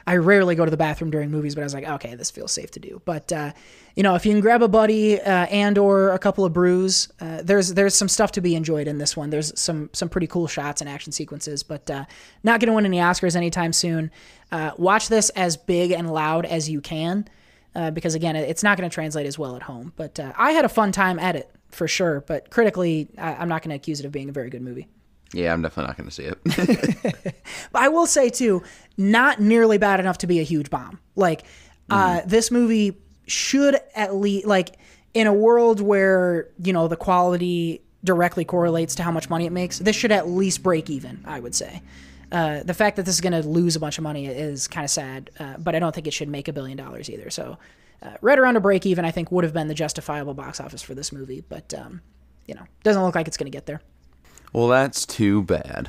I rarely go to the bathroom during movies, but I was like, okay, this feels safe to do. But if you can grab a buddy and or a couple of brews, there's some stuff to be enjoyed in this one. There's some pretty cool shots and action sequences, but not going to win any Oscars anytime soon. Watch this as big and loud as you can. Because again, it's not going to translate as well at home. But I had a fun time at it, for sure. But critically, I'm not going to accuse it of being a very good movie. Yeah, I'm definitely not going to see it. But I will say, too, not nearly bad enough to be a huge bomb. This movie should at least, in a world where, the quality directly correlates to how much money it makes, this should at least break even, I would say. The fact that this is going to lose a bunch of money is kind of sad, but I don't think it should make $1 billion either. So right around a break even, I think, would have been the justifiable box office for this movie. But, doesn't look like it's going to get there. Well, that's too bad.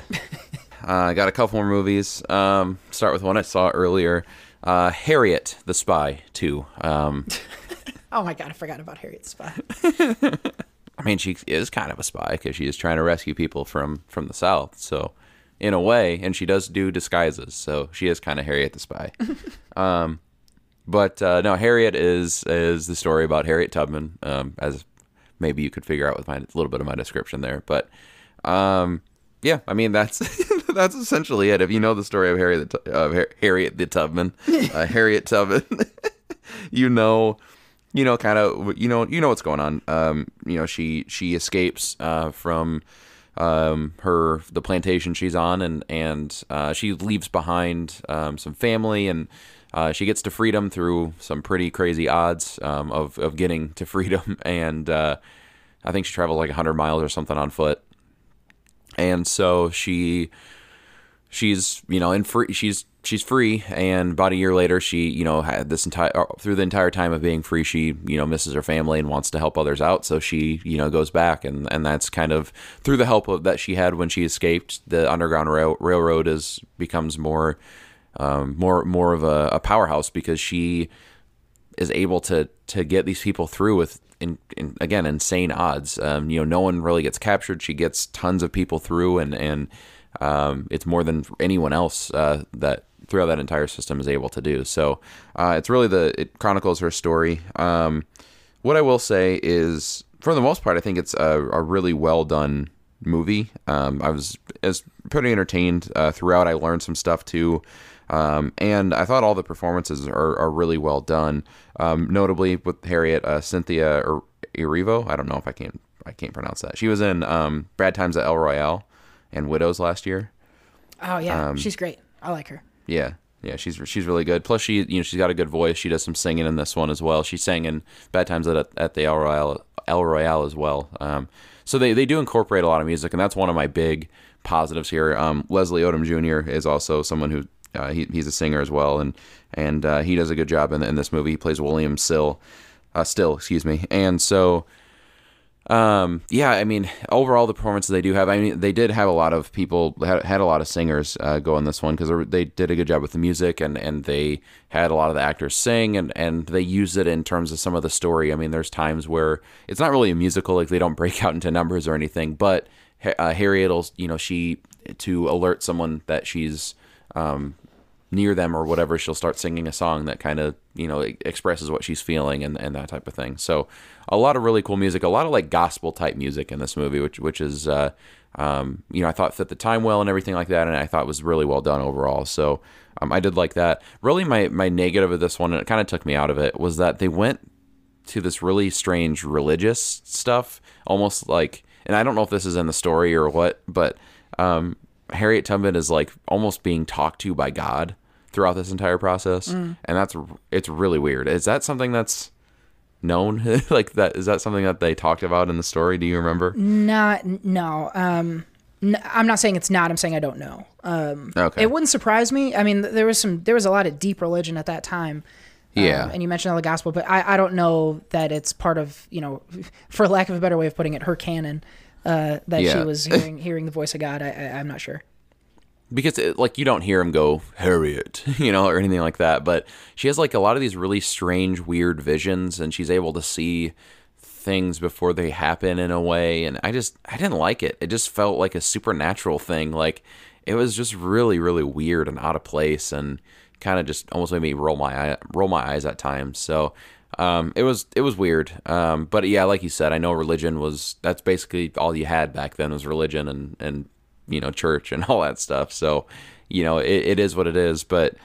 I got a couple more movies. Start with one I saw earlier, Harriet the Spy 2. Oh, my God. I forgot about Harriet the Spy. I mean, she is kind of a spy because she is trying to rescue people from the South. So, in a way, and she does do disguises, so she is kind of Harriet the Spy. No, Harriet is the story about Harriet Tubman, as maybe you could figure out with a little bit of my description there. But Yeah, I mean, that's that's essentially it. If you know the story of Harriet Tubman, you know what's going on. She escapes from the plantation she's on, and she leaves behind some family, and she gets to freedom through some pretty crazy odds of getting to freedom, and I think she traveled like 100 miles or something on foot. And so she's free, and about a year later, she, you know, had this entire, through the entire time of being free, she, you know, misses her family and wants to help others out. So she, you know, goes back, and that's kind of through the help that she had when she escaped. The Underground Railroad becomes more of a powerhouse, because she is able to get these people through with, again, insane odds. No one really gets captured. She gets tons of people through, and it's more than anyone else that throughout that entire system is able to do. So it's really it chronicles her story. What I will say is, for the most part, I think it's a really well done movie. I was pretty entertained throughout. I learned some stuff too. And I thought all the performances are really well done. Notably with Harriet, Cynthia Erivo. I don't know if I can't pronounce that. She was in Bad Times at El Royale and Widows last year. Oh yeah, she's great. I like her. Yeah, she's really good. Plus she's got a good voice. She does some singing in this one as well. She sang in Bad Times at the El Royale as well. So they do incorporate a lot of music, and that's one of my big positives here. Leslie Odom Jr. is also someone who. He's a singer as well, and he does a good job in this movie. He plays William Still. And so, overall the performances they do have. I mean, they did have a lot of people had a lot of singers go in this one, because they did a good job with the music, and they had a lot of the actors sing, and they used it in terms of some of the story. I mean, there's times where it's not really a musical, like they don't break out into numbers or anything, but Harriet will, she to alert someone that she's near them or whatever, she'll start singing a song that kind of, expresses what she's feeling and that type of thing. So a lot of really cool music, a lot of like gospel type music in this movie, which is, I thought fit the time well and everything like that. And I thought was really well done overall. So I did like that. Really my negative of this one, and it kind of took me out of it, was that they went to this really strange religious stuff, almost like, and I don't know if this is in the story or what, but, Harriet Tubman is like almost being talked to by God throughout this entire process. And it's really weird. Is that something that's known? Is that something that they talked about in the story? Do you remember? No. I'm not saying it's not, I'm saying I don't know. Okay. It wouldn't surprise me. I mean, there was a lot of deep religion at that time. Yeah. And you mentioned all the gospel, but I don't know that it's part of, for lack of a better way of putting it, her canon. She was hearing the voice of God. I'm not sure. Because you don't hear him go, Harriet, or anything like that. But she has like a lot of these really strange, weird visions, and she's able to see things before they happen in a way. And I didn't like it. It just felt like a supernatural thing. Like it was just really, really weird and out of place, and kind of just almost made me roll my eyes at times. So. It was weird. But yeah, like you said, I know religion that's basically all you had back then was religion and church and all that stuff. So, it is what it is. But,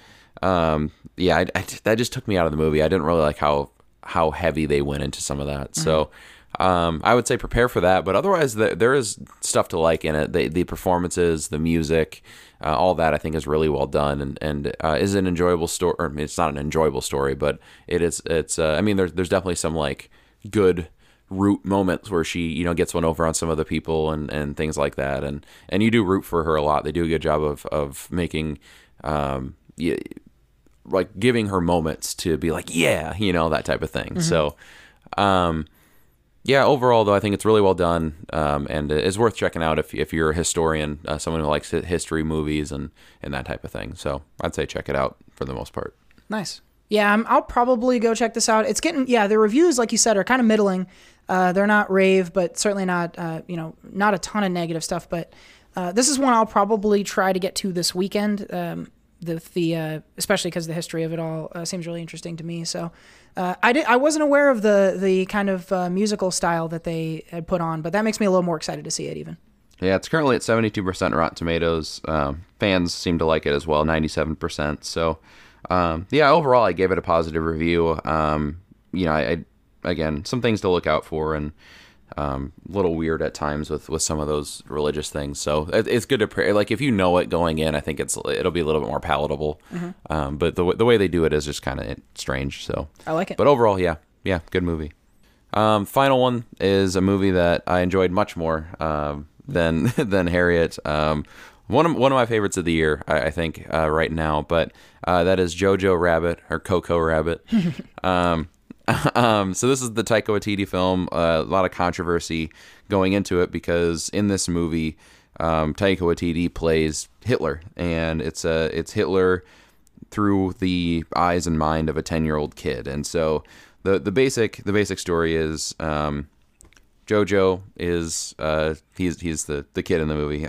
that just took me out of the movie. I didn't really like how heavy they went into some of that. Mm-hmm. So, I would say prepare for that, but otherwise there is stuff to like in it. The performances, the music, all that I think is really well done and is an enjoyable story. I mean, it's not an enjoyable story, but it is. There's definitely some like good root moments where she, gets one over on some of the people and things like that. And you do root for her a lot. They do a good job of making, like giving her moments to be like, yeah, that type of thing. Mm-hmm. So, yeah, overall, though, I think it's really well done, and it's worth checking out if you're a historian, someone who likes history, movies, and that type of thing. So I'd say check it out for the most part. Nice. Yeah, I'll probably go check this out. It's getting, the reviews, like you said, are kind of middling. They're not rave, but certainly not, not a ton of negative stuff. But this is one I'll probably try to get to this weekend, especially because the history of it all seems really interesting to me. So I wasn't aware of the kind of musical style that they had put on, but that makes me a little more excited to see it even. Yeah, it's currently at 72% Rotten Tomatoes. Fans seem to like it as well, 97%. So, yeah, overall, I gave it a positive review. You know, again, some things to look out for, and a little weird at times with some of those religious things. So it's good to pray. Like, if you know it going in, I think it'll be a little bit more palatable. Mm-hmm. But the way they do it is just kind of strange. So I like it. But overall, yeah, good movie. Final one is a movie that I enjoyed much more than Harriet. One of my favorites of the year, I think, right now. But that is Jojo Rabbit, or Coco Rabbit. So this is the Taika Waititi film. A lot of controversy going into it because in this movie, Taika Waititi plays Hitler, and it's Hitler through the eyes and mind of a 10-year-old kid. And so the basic story is Jojo is he's the kid in the movie.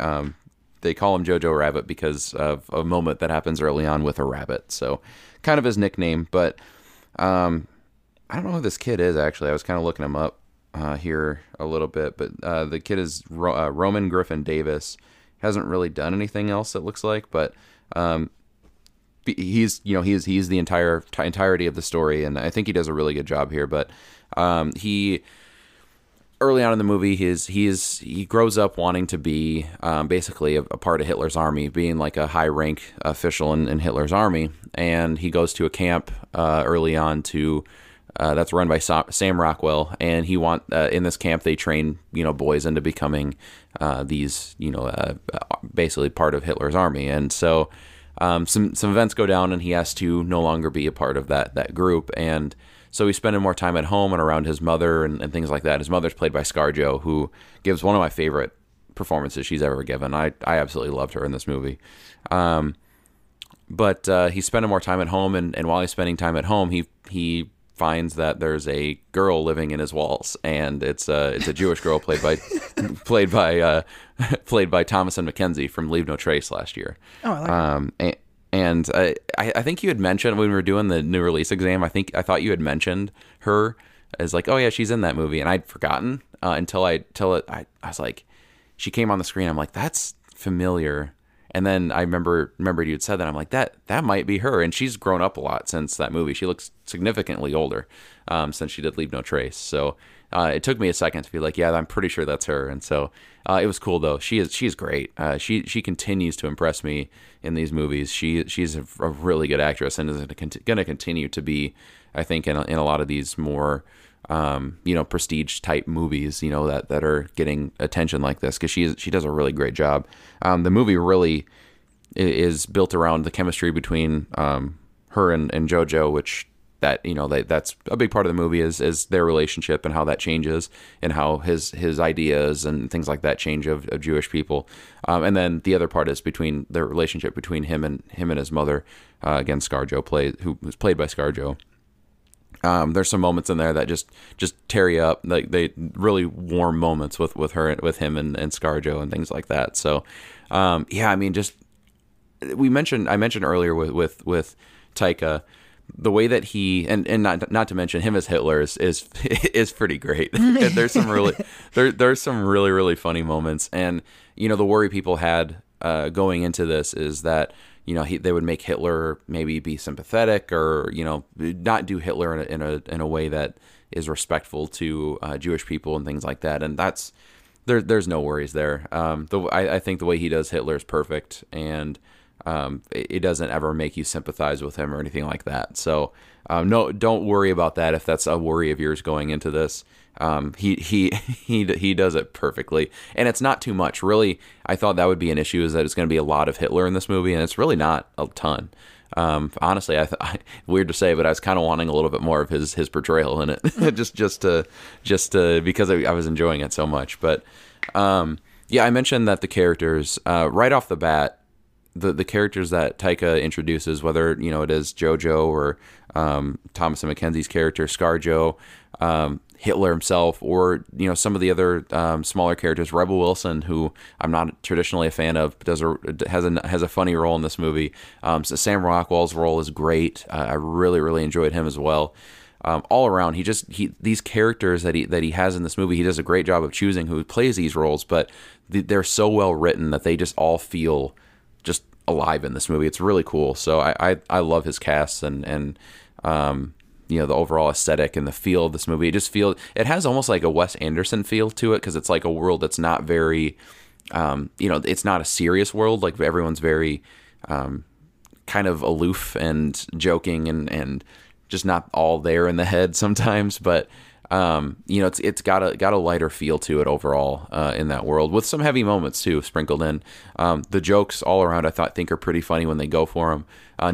They call him Jojo Rabbit because of a moment that happens early on with a rabbit. So kind of his nickname, but I don't know who this kid is, actually. I was kind of looking him up here a little bit, but the kid is Roman Griffin Davis. Hasn't really done anything else, it looks like, but he's the entirety of the story, and I think he does a really good job here. But he early on in the movie, he grows up wanting to be basically a part of Hitler's army, being like a high rank official in Hitler's army, and he goes to a camp early on to. That's run by Sam Rockwell, and he in this camp they train boys into becoming these basically part of Hitler's army, and so some events go down, and he has to no longer be a part of that group, and so he's spending more time at home and around his mother and things like that. His mother's played by ScarJo, who gives one of my favorite performances she's ever given. I absolutely loved her in this movie. But he's spending more time at home, and while he's spending time at home, he finds that there's a girl living in his walls, and it's a Jewish girl played by Thomasin McKenzie from Leave No Trace last year. Oh, I like that. And I think you had mentioned when we were doing the new release exam. I thought you had mentioned her as like, oh yeah, she's in that movie, and I'd forgotten until I was like, she came on the screen. I'm like, that's familiar. And then I remembered you had said that. I'm like, that might be her. And she's grown up a lot since that movie. She looks significantly older since she did Leave No Trace. So it took me a second to be like, yeah, I'm pretty sure that's her. And so it was cool, though. She's great. She continues to impress me in these movies. She's a really good actress and is going to continue to be, I think, in a lot of these more prestige type movies, that are getting attention like this, because she does a really great job. The movie really is built around the chemistry between her and JoJo, which that's a big part of the movie is their relationship and how that changes, and how his ideas and things like that change of Jewish people. And then the other part is between the relationship between him and his mother, again, ScarJo, who's played by ScarJo. There's some moments in there that just tear you up, like they really warm moments with him and ScarJo and things like that. So, yeah, I mean, just I mentioned earlier with Taika, the way that he and not to mention him as Hitler is pretty great. And there's some really, really funny moments, and the worry people had going into this is that. They would make Hitler maybe be sympathetic, or not do Hitler in a way that is respectful to Jewish people and things like that. And that's there's no worries there. I think the way he does Hitler is perfect, and it doesn't ever make you sympathize with him or anything like that. So no, don't worry about that if that's a worry of yours going into this. He does it perfectly, and it's not too much. Really, I thought that would be an issue, is that it's going to be a lot of Hitler in this movie, and it's really not a ton. Honestly, weird to say, but I was kind of wanting a little bit more of his portrayal in it, just to because I was enjoying it so much. But yeah, I mentioned that the characters right off the bat. The characters that Taika introduces, whether it is JoJo or Thomasin McKenzie's character ScarJo, Hitler himself, or some of the other smaller characters, Rebel Wilson, who I'm not traditionally a fan of, but has a funny role in this movie. So Sam Rockwell's role is great. I really enjoyed him as well. all around. These characters that he has in this movie, he does a great job of choosing who plays these roles, but they're so well written that they just all feel just alive in this movie. It's really cool. So I love his cast and the overall aesthetic and the feel of this movie. It has almost like a Wes Anderson feel to it, because it's like a world that's not very, it's not a serious world. Like, everyone's very kind of aloof and joking and just not all there in the head sometimes. But it's got a lighter feel to it overall in that world, with some heavy moments too sprinkled in. The jokes all around I think are pretty funny when they go for them.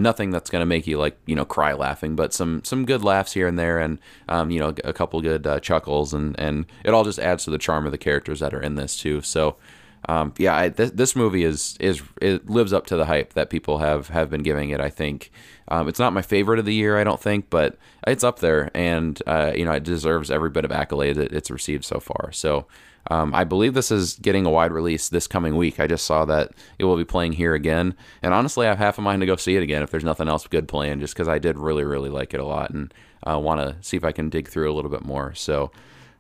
Nothing that's gonna make you cry laughing, but some good laughs here and there, and a couple good chuckles, and it all just adds to the charm of the characters that are in this too. So this movie it lives up to the hype that people have been giving it. I think it's not my favorite of the year, I don't think, but it's up there, and it deserves every bit of accolade it's received so far. So I believe this is getting a wide release this coming week. I just saw that it will be playing here again, and honestly, I have half a mind to go see it again if there's nothing else good playing, just because I did really, really like it a lot, and want to see if I can dig through a little bit more. So.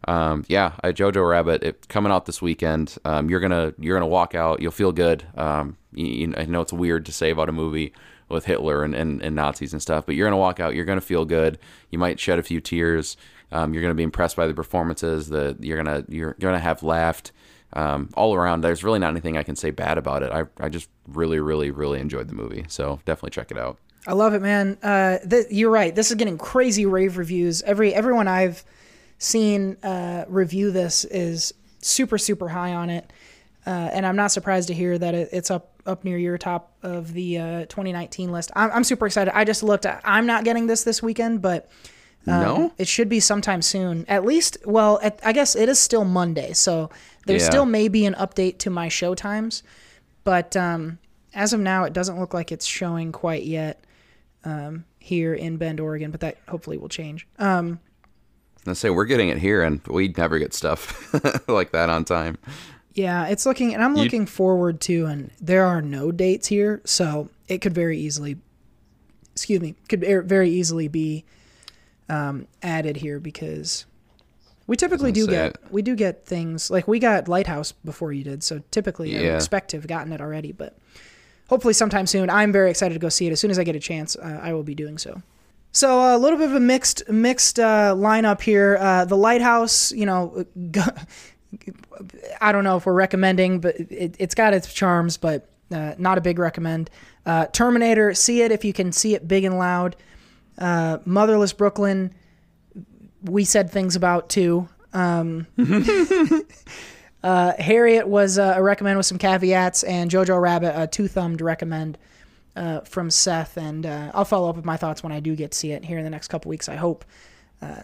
Jojo Rabbit, it coming out this weekend. You're gonna walk out, you'll feel good. I know it's weird to say about a movie with Hitler and Nazis and stuff, but you're gonna walk out, you're gonna feel good. You might shed a few tears. You're gonna be impressed by the performances. You're gonna have laughed. All around, there's really not anything I can say bad about it. I just really, really, really enjoyed the movie. So definitely check it out. I love it, man. You're right. This is getting crazy rave reviews. Everyone I've seen review this is super, super high on it, and I'm not surprised to hear that it's up near your top of the 2019 list. I'm super excited. I just looked. I'm not getting this weekend, but no, it should be sometime soon. At least, well, I guess it is still Monday, so there still may be an update to my show times. But as of now, it doesn't look like it's showing quite yet here in Bend, Oregon. But that hopefully will change. Let's say we're getting it here, and we never get stuff like that on time. Yeah, it's looking, and I'm looking forward to, and there are no dates here, so it could very easily, be added here, because we typically do get things, like we got Lighthouse before you did, so typically I expect to have gotten it already, but hopefully sometime soon. I'm very excited to go see it. As soon as I get a chance, I will be doing so. So a little bit of a mixed lineup here. The Lighthouse, I don't know if we're recommending, but it's got its charms, but not a big recommend. Terminator, see it if you can see it big and loud. Motherless Brooklyn, we said things about too. Harriet was a recommend with some caveats, and Jojo Rabbit, a two-thumbed recommend. From Seth, and I'll follow up with my thoughts when I do get to see it here in the next couple weeks, I hope.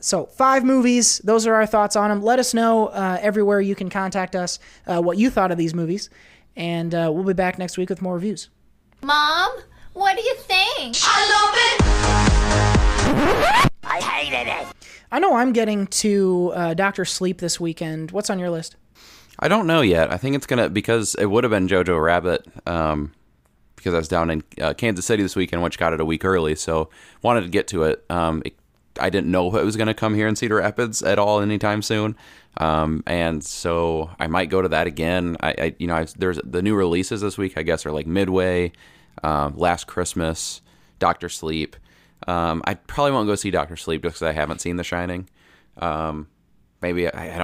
So 5 movies, those are our thoughts on them. Let us know everywhere you can contact us what you thought of these movies, and we'll be back next week with more reviews. Mom, what do you think? I love it! I hated it! I know I'm getting to Dr. Sleep this weekend. What's on your list? I don't know yet. I think it's going to, because it would have been Jojo Rabbit, because I was down in Kansas City this weekend, which got it a week early, so wanted to get to it. I didn't know it was going to come here in Cedar Rapids at all anytime soon, and so I might go to that again. There's the new releases this week, I guess, are like Midway, Last Christmas, Dr. Sleep. I probably won't go see Dr. Sleep just because I haven't seen The Shining. Maybe I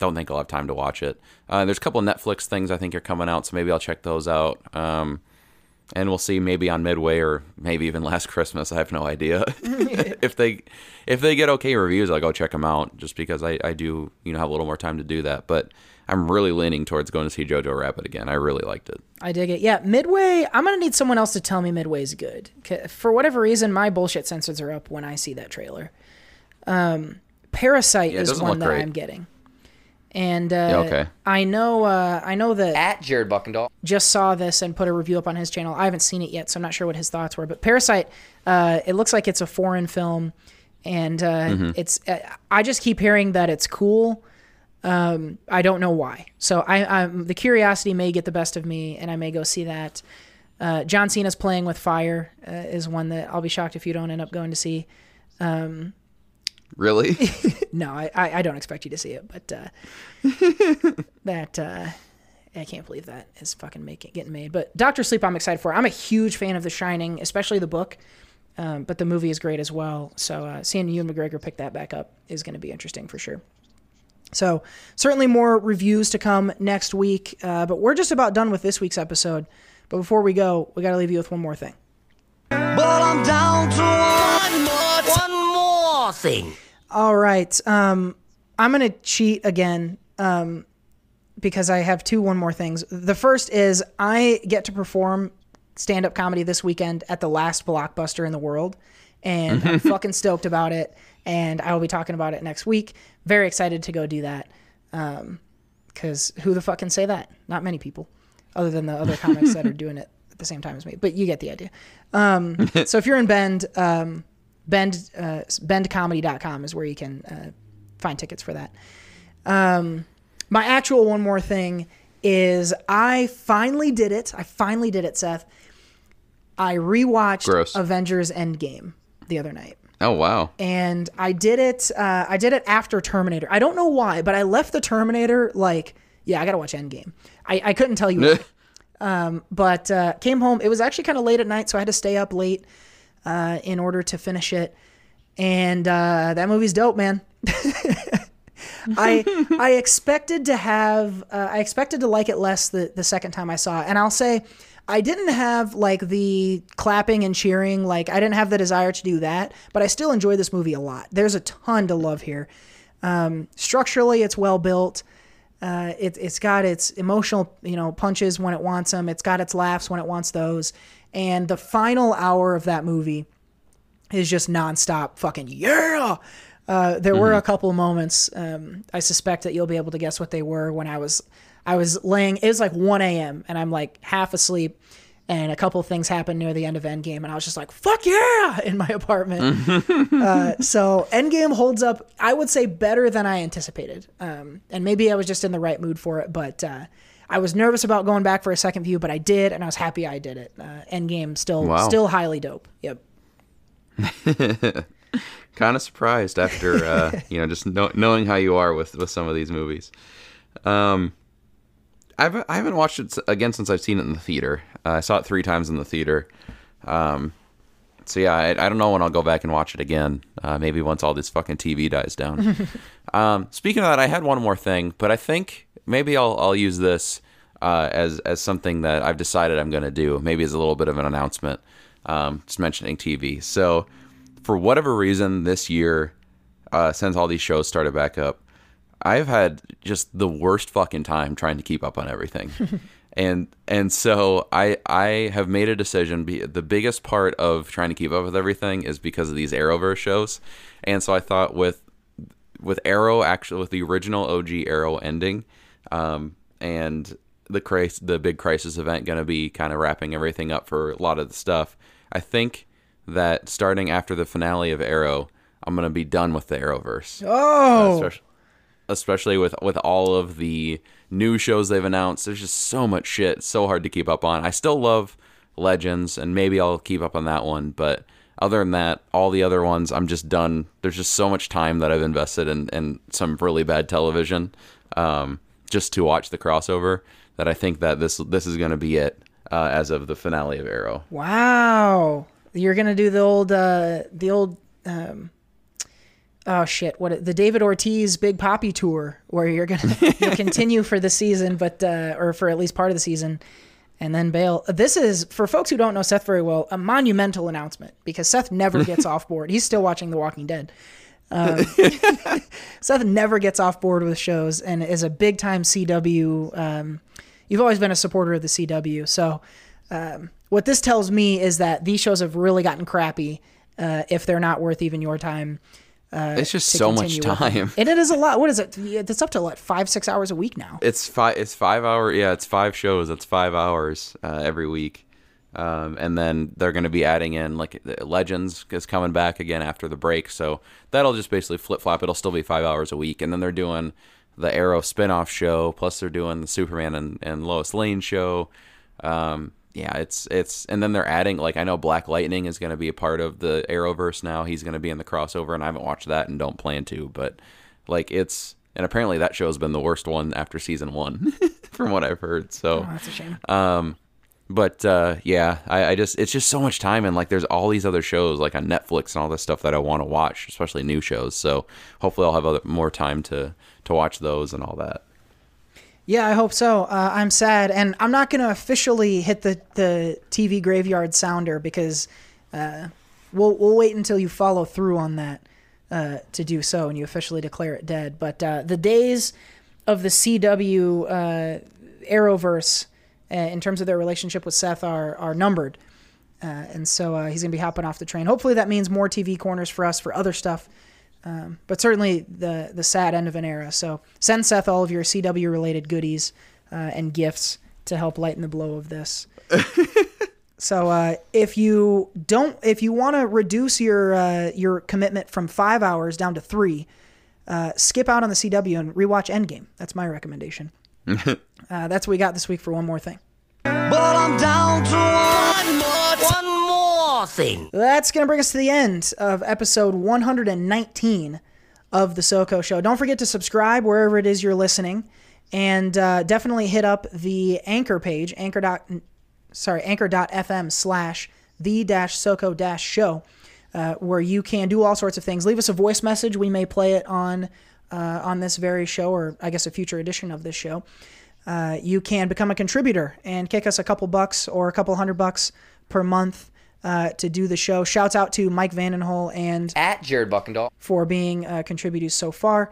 don't think I'll have time to watch it. There's a couple of Netflix things I think are coming out, so maybe I'll check those out. And we'll see, maybe on Midway or maybe even Last Christmas. I have no idea. If they get okay reviews, I'll go check them out, just because I do have a little more time to do that. But I'm really leaning towards going to see Jojo Rabbit again. I really liked it. I dig it. Yeah, Midway, I'm going to need someone else to tell me Midway's good. For whatever reason, my bullshit sensors are up when I see that trailer. Parasite is one that great. I'm getting. And I know that at Jared Buckendall just saw this and put a review up on his channel. I haven't seen it yet, so I'm not sure what his thoughts were. But Parasite, it looks like it's a foreign film, and it's. I just keep hearing that it's cool. I don't know why. So the curiosity may get the best of me, and I may go see that. John Cena's Playing with Fire is one that I'll be shocked if you don't end up going to see. Really? No, I don't expect you to see it, but that I can't believe that is fucking getting made. But Dr. Sleep, I'm excited for. I'm a huge fan of The Shining, especially the book, but the movie is great as well. So seeing Ewan McGregor pick that back up is going to be interesting for sure. So certainly more reviews to come next week, but we're just about done with this week's episode. But before we go, we got to leave you with one more thing. But I'm down to one more thing. All right. I'm going to cheat again because I have two one more things. The first is I get to perform stand-up comedy this weekend at the last Blockbuster in the world, and I'm fucking stoked about it, and I will be talking about it next week. Very excited to go do that because who the fuck can say that? Not many people, other than the other comics that are doing it at the same time as me. But you get the idea. So if you're in Bend, bendcomedy.com is where you can find tickets for that. My actual one more thing is I finally did it. Seth. I rewatched Avengers Endgame the other night. Oh, wow. And I did it. I did it after Terminator. I don't know why, but I left the Terminator like, yeah, I got to watch Endgame. I couldn't tell you why. But came home. It was actually kind of late at night, so I had to stay up late in order to finish it. And that movie's dope, man. I expected to have I expected to like it less the second time I saw it. And I'll say I didn't have like the clapping and cheering. Like I didn't have the desire to do that, but I still enjoy this movie a lot. There's a ton to love here. Structurally, it's well built. It's got its emotional, punches when it wants them. It's got its laughs when it wants those. And the final hour of that movie is just nonstop fucking yeah. There were a couple of moments. I suspect that you'll be able to guess what they were when I was laying. It was like 1 a.m. and I'm like half asleep. And a couple of things happened near the end of Endgame, and I was just like, fuck yeah, in my apartment. So Endgame holds up, I would say, better than I anticipated. And maybe I was just in the right mood for it, but I was nervous about going back for a second view, but I did, and I was happy I did it. Endgame still highly dope. Yep. Kind of surprised after, just knowing how you are with some of these movies. I haven't watched it again since I've seen it in the theater. I saw it 3 times in the theater. So yeah, I don't know when I'll go back and watch it again. Maybe once all this fucking TV dies down. Speaking of that, I had one more thing, but I think maybe I'll use this as something that I've decided I'm going to do. Maybe as a little bit of an announcement, just mentioning TV. So for whatever reason this year, since all these shows started back up, I've had just the worst fucking time trying to keep up on everything. And so I have made a decision. The biggest part of trying to keep up with everything is because of these Arrowverse shows. And so I thought with Arrow, actually with the original OG Arrow ending, and the big Crisis event going to be kind of wrapping everything up for a lot of the stuff, I think that starting after the finale of Arrow, I'm going to be done with the Arrowverse. Oh! Especially with all of the new shows they've announced. There's just so much shit. It's so hard to keep up on. I still love Legends, and maybe I'll keep up on that one. But other than that, all the other ones, I'm just done. There's just so much time that I've invested in some really bad television just to watch the crossover that I think that this is going to be it as of the finale of Arrow. Wow. You're going to do the old oh shit! The David Ortiz Big Papi tour, where you're gonna continue for the season, but or for at least part of the season, and then bail. This is, for folks who don't know Seth very well, a monumental announcement because Seth never gets off board. He's still watching The Walking Dead. Seth never gets off board with shows and is a big time CW. You've always been a supporter of the CW, so what this tells me is that these shows have really gotten crappy if they're not worth even your time. It's just so much time, and it is a lot. What is it? It's up to what, 5-6 hours a week now? It's 5 hours. Yeah, it's 5 shows. That's 5 hours every week, and then they're going to be adding in like Legends is coming back again after the break, so that'll just basically flip flop. It'll still be 5 hours a week, and then they're doing the Arrow spinoff show, plus they're doing the Superman and Lois Lane show. yeah, it's and then they're adding, like, I know Black Lightning is going to be a part of the Arrowverse now. He's going to be in the crossover, and I haven't watched that and don't plan to, but like it's, and apparently that show's been the worst one after season one from what I've heard. So oh, that's a shame. Yeah, I just, it's just so much time, and like there's all these other shows like on Netflix and all this stuff that I want to watch, especially new shows. So hopefully I'll have more time to watch those and all that. Yeah, I hope so. I'm sad, and I'm not going to officially hit the TV graveyard sounder because we'll wait until you follow through on that to do so and you officially declare it dead. But the days of the CW Arrowverse in terms of their relationship with Seth are numbered, and so he's going to be hopping off the train. Hopefully that means more TV corners for us for other stuff. But certainly the sad end of an era. So send Seth all of your CW-related goodies and gifts to help lighten the blow of this. So if you want to reduce your commitment from 5 hours down to 3, skip out on the CW and rewatch Endgame. That's my recommendation. That's what we got this week for One More Thing. But I'm down to one more thing. That's going to bring us to the end of episode 119 of The SoCo Show. Don't forget to subscribe wherever it is you're listening, and definitely hit up the Anchor page, anchor.fm/the-SoCo-show, where you can do all sorts of things. Leave us a voice message. We may play it on this very show, or I guess a future edition of this show. You can become a contributor and kick us a couple bucks or a couple $100 per month to do the show. Shouts out to Mike Vandenhole and at Jared Buckendahl for being contributors so far.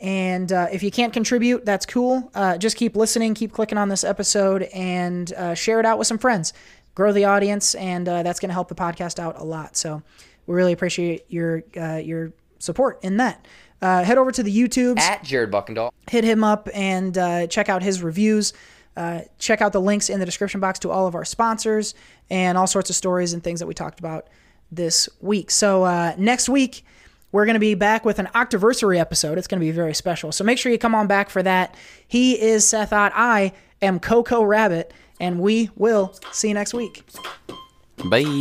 And if you can't contribute, that's cool. Just keep listening, keep clicking on this episode, and share it out with some friends. Grow the audience, and that's going to help the podcast out a lot. So we really appreciate your support in that. Head over to the YouTubes at Jared Buckendahl. Hit him up and check out his reviews. Check out the links in the description box to all of our sponsors and all sorts of stories and things that we talked about this week. So next week, we're going to be back with an Octoversary episode. It's going to be very special. So make sure you come on back for that. He is Seth Ott. I am Coco Rabbit, and we will see you next week. Bye.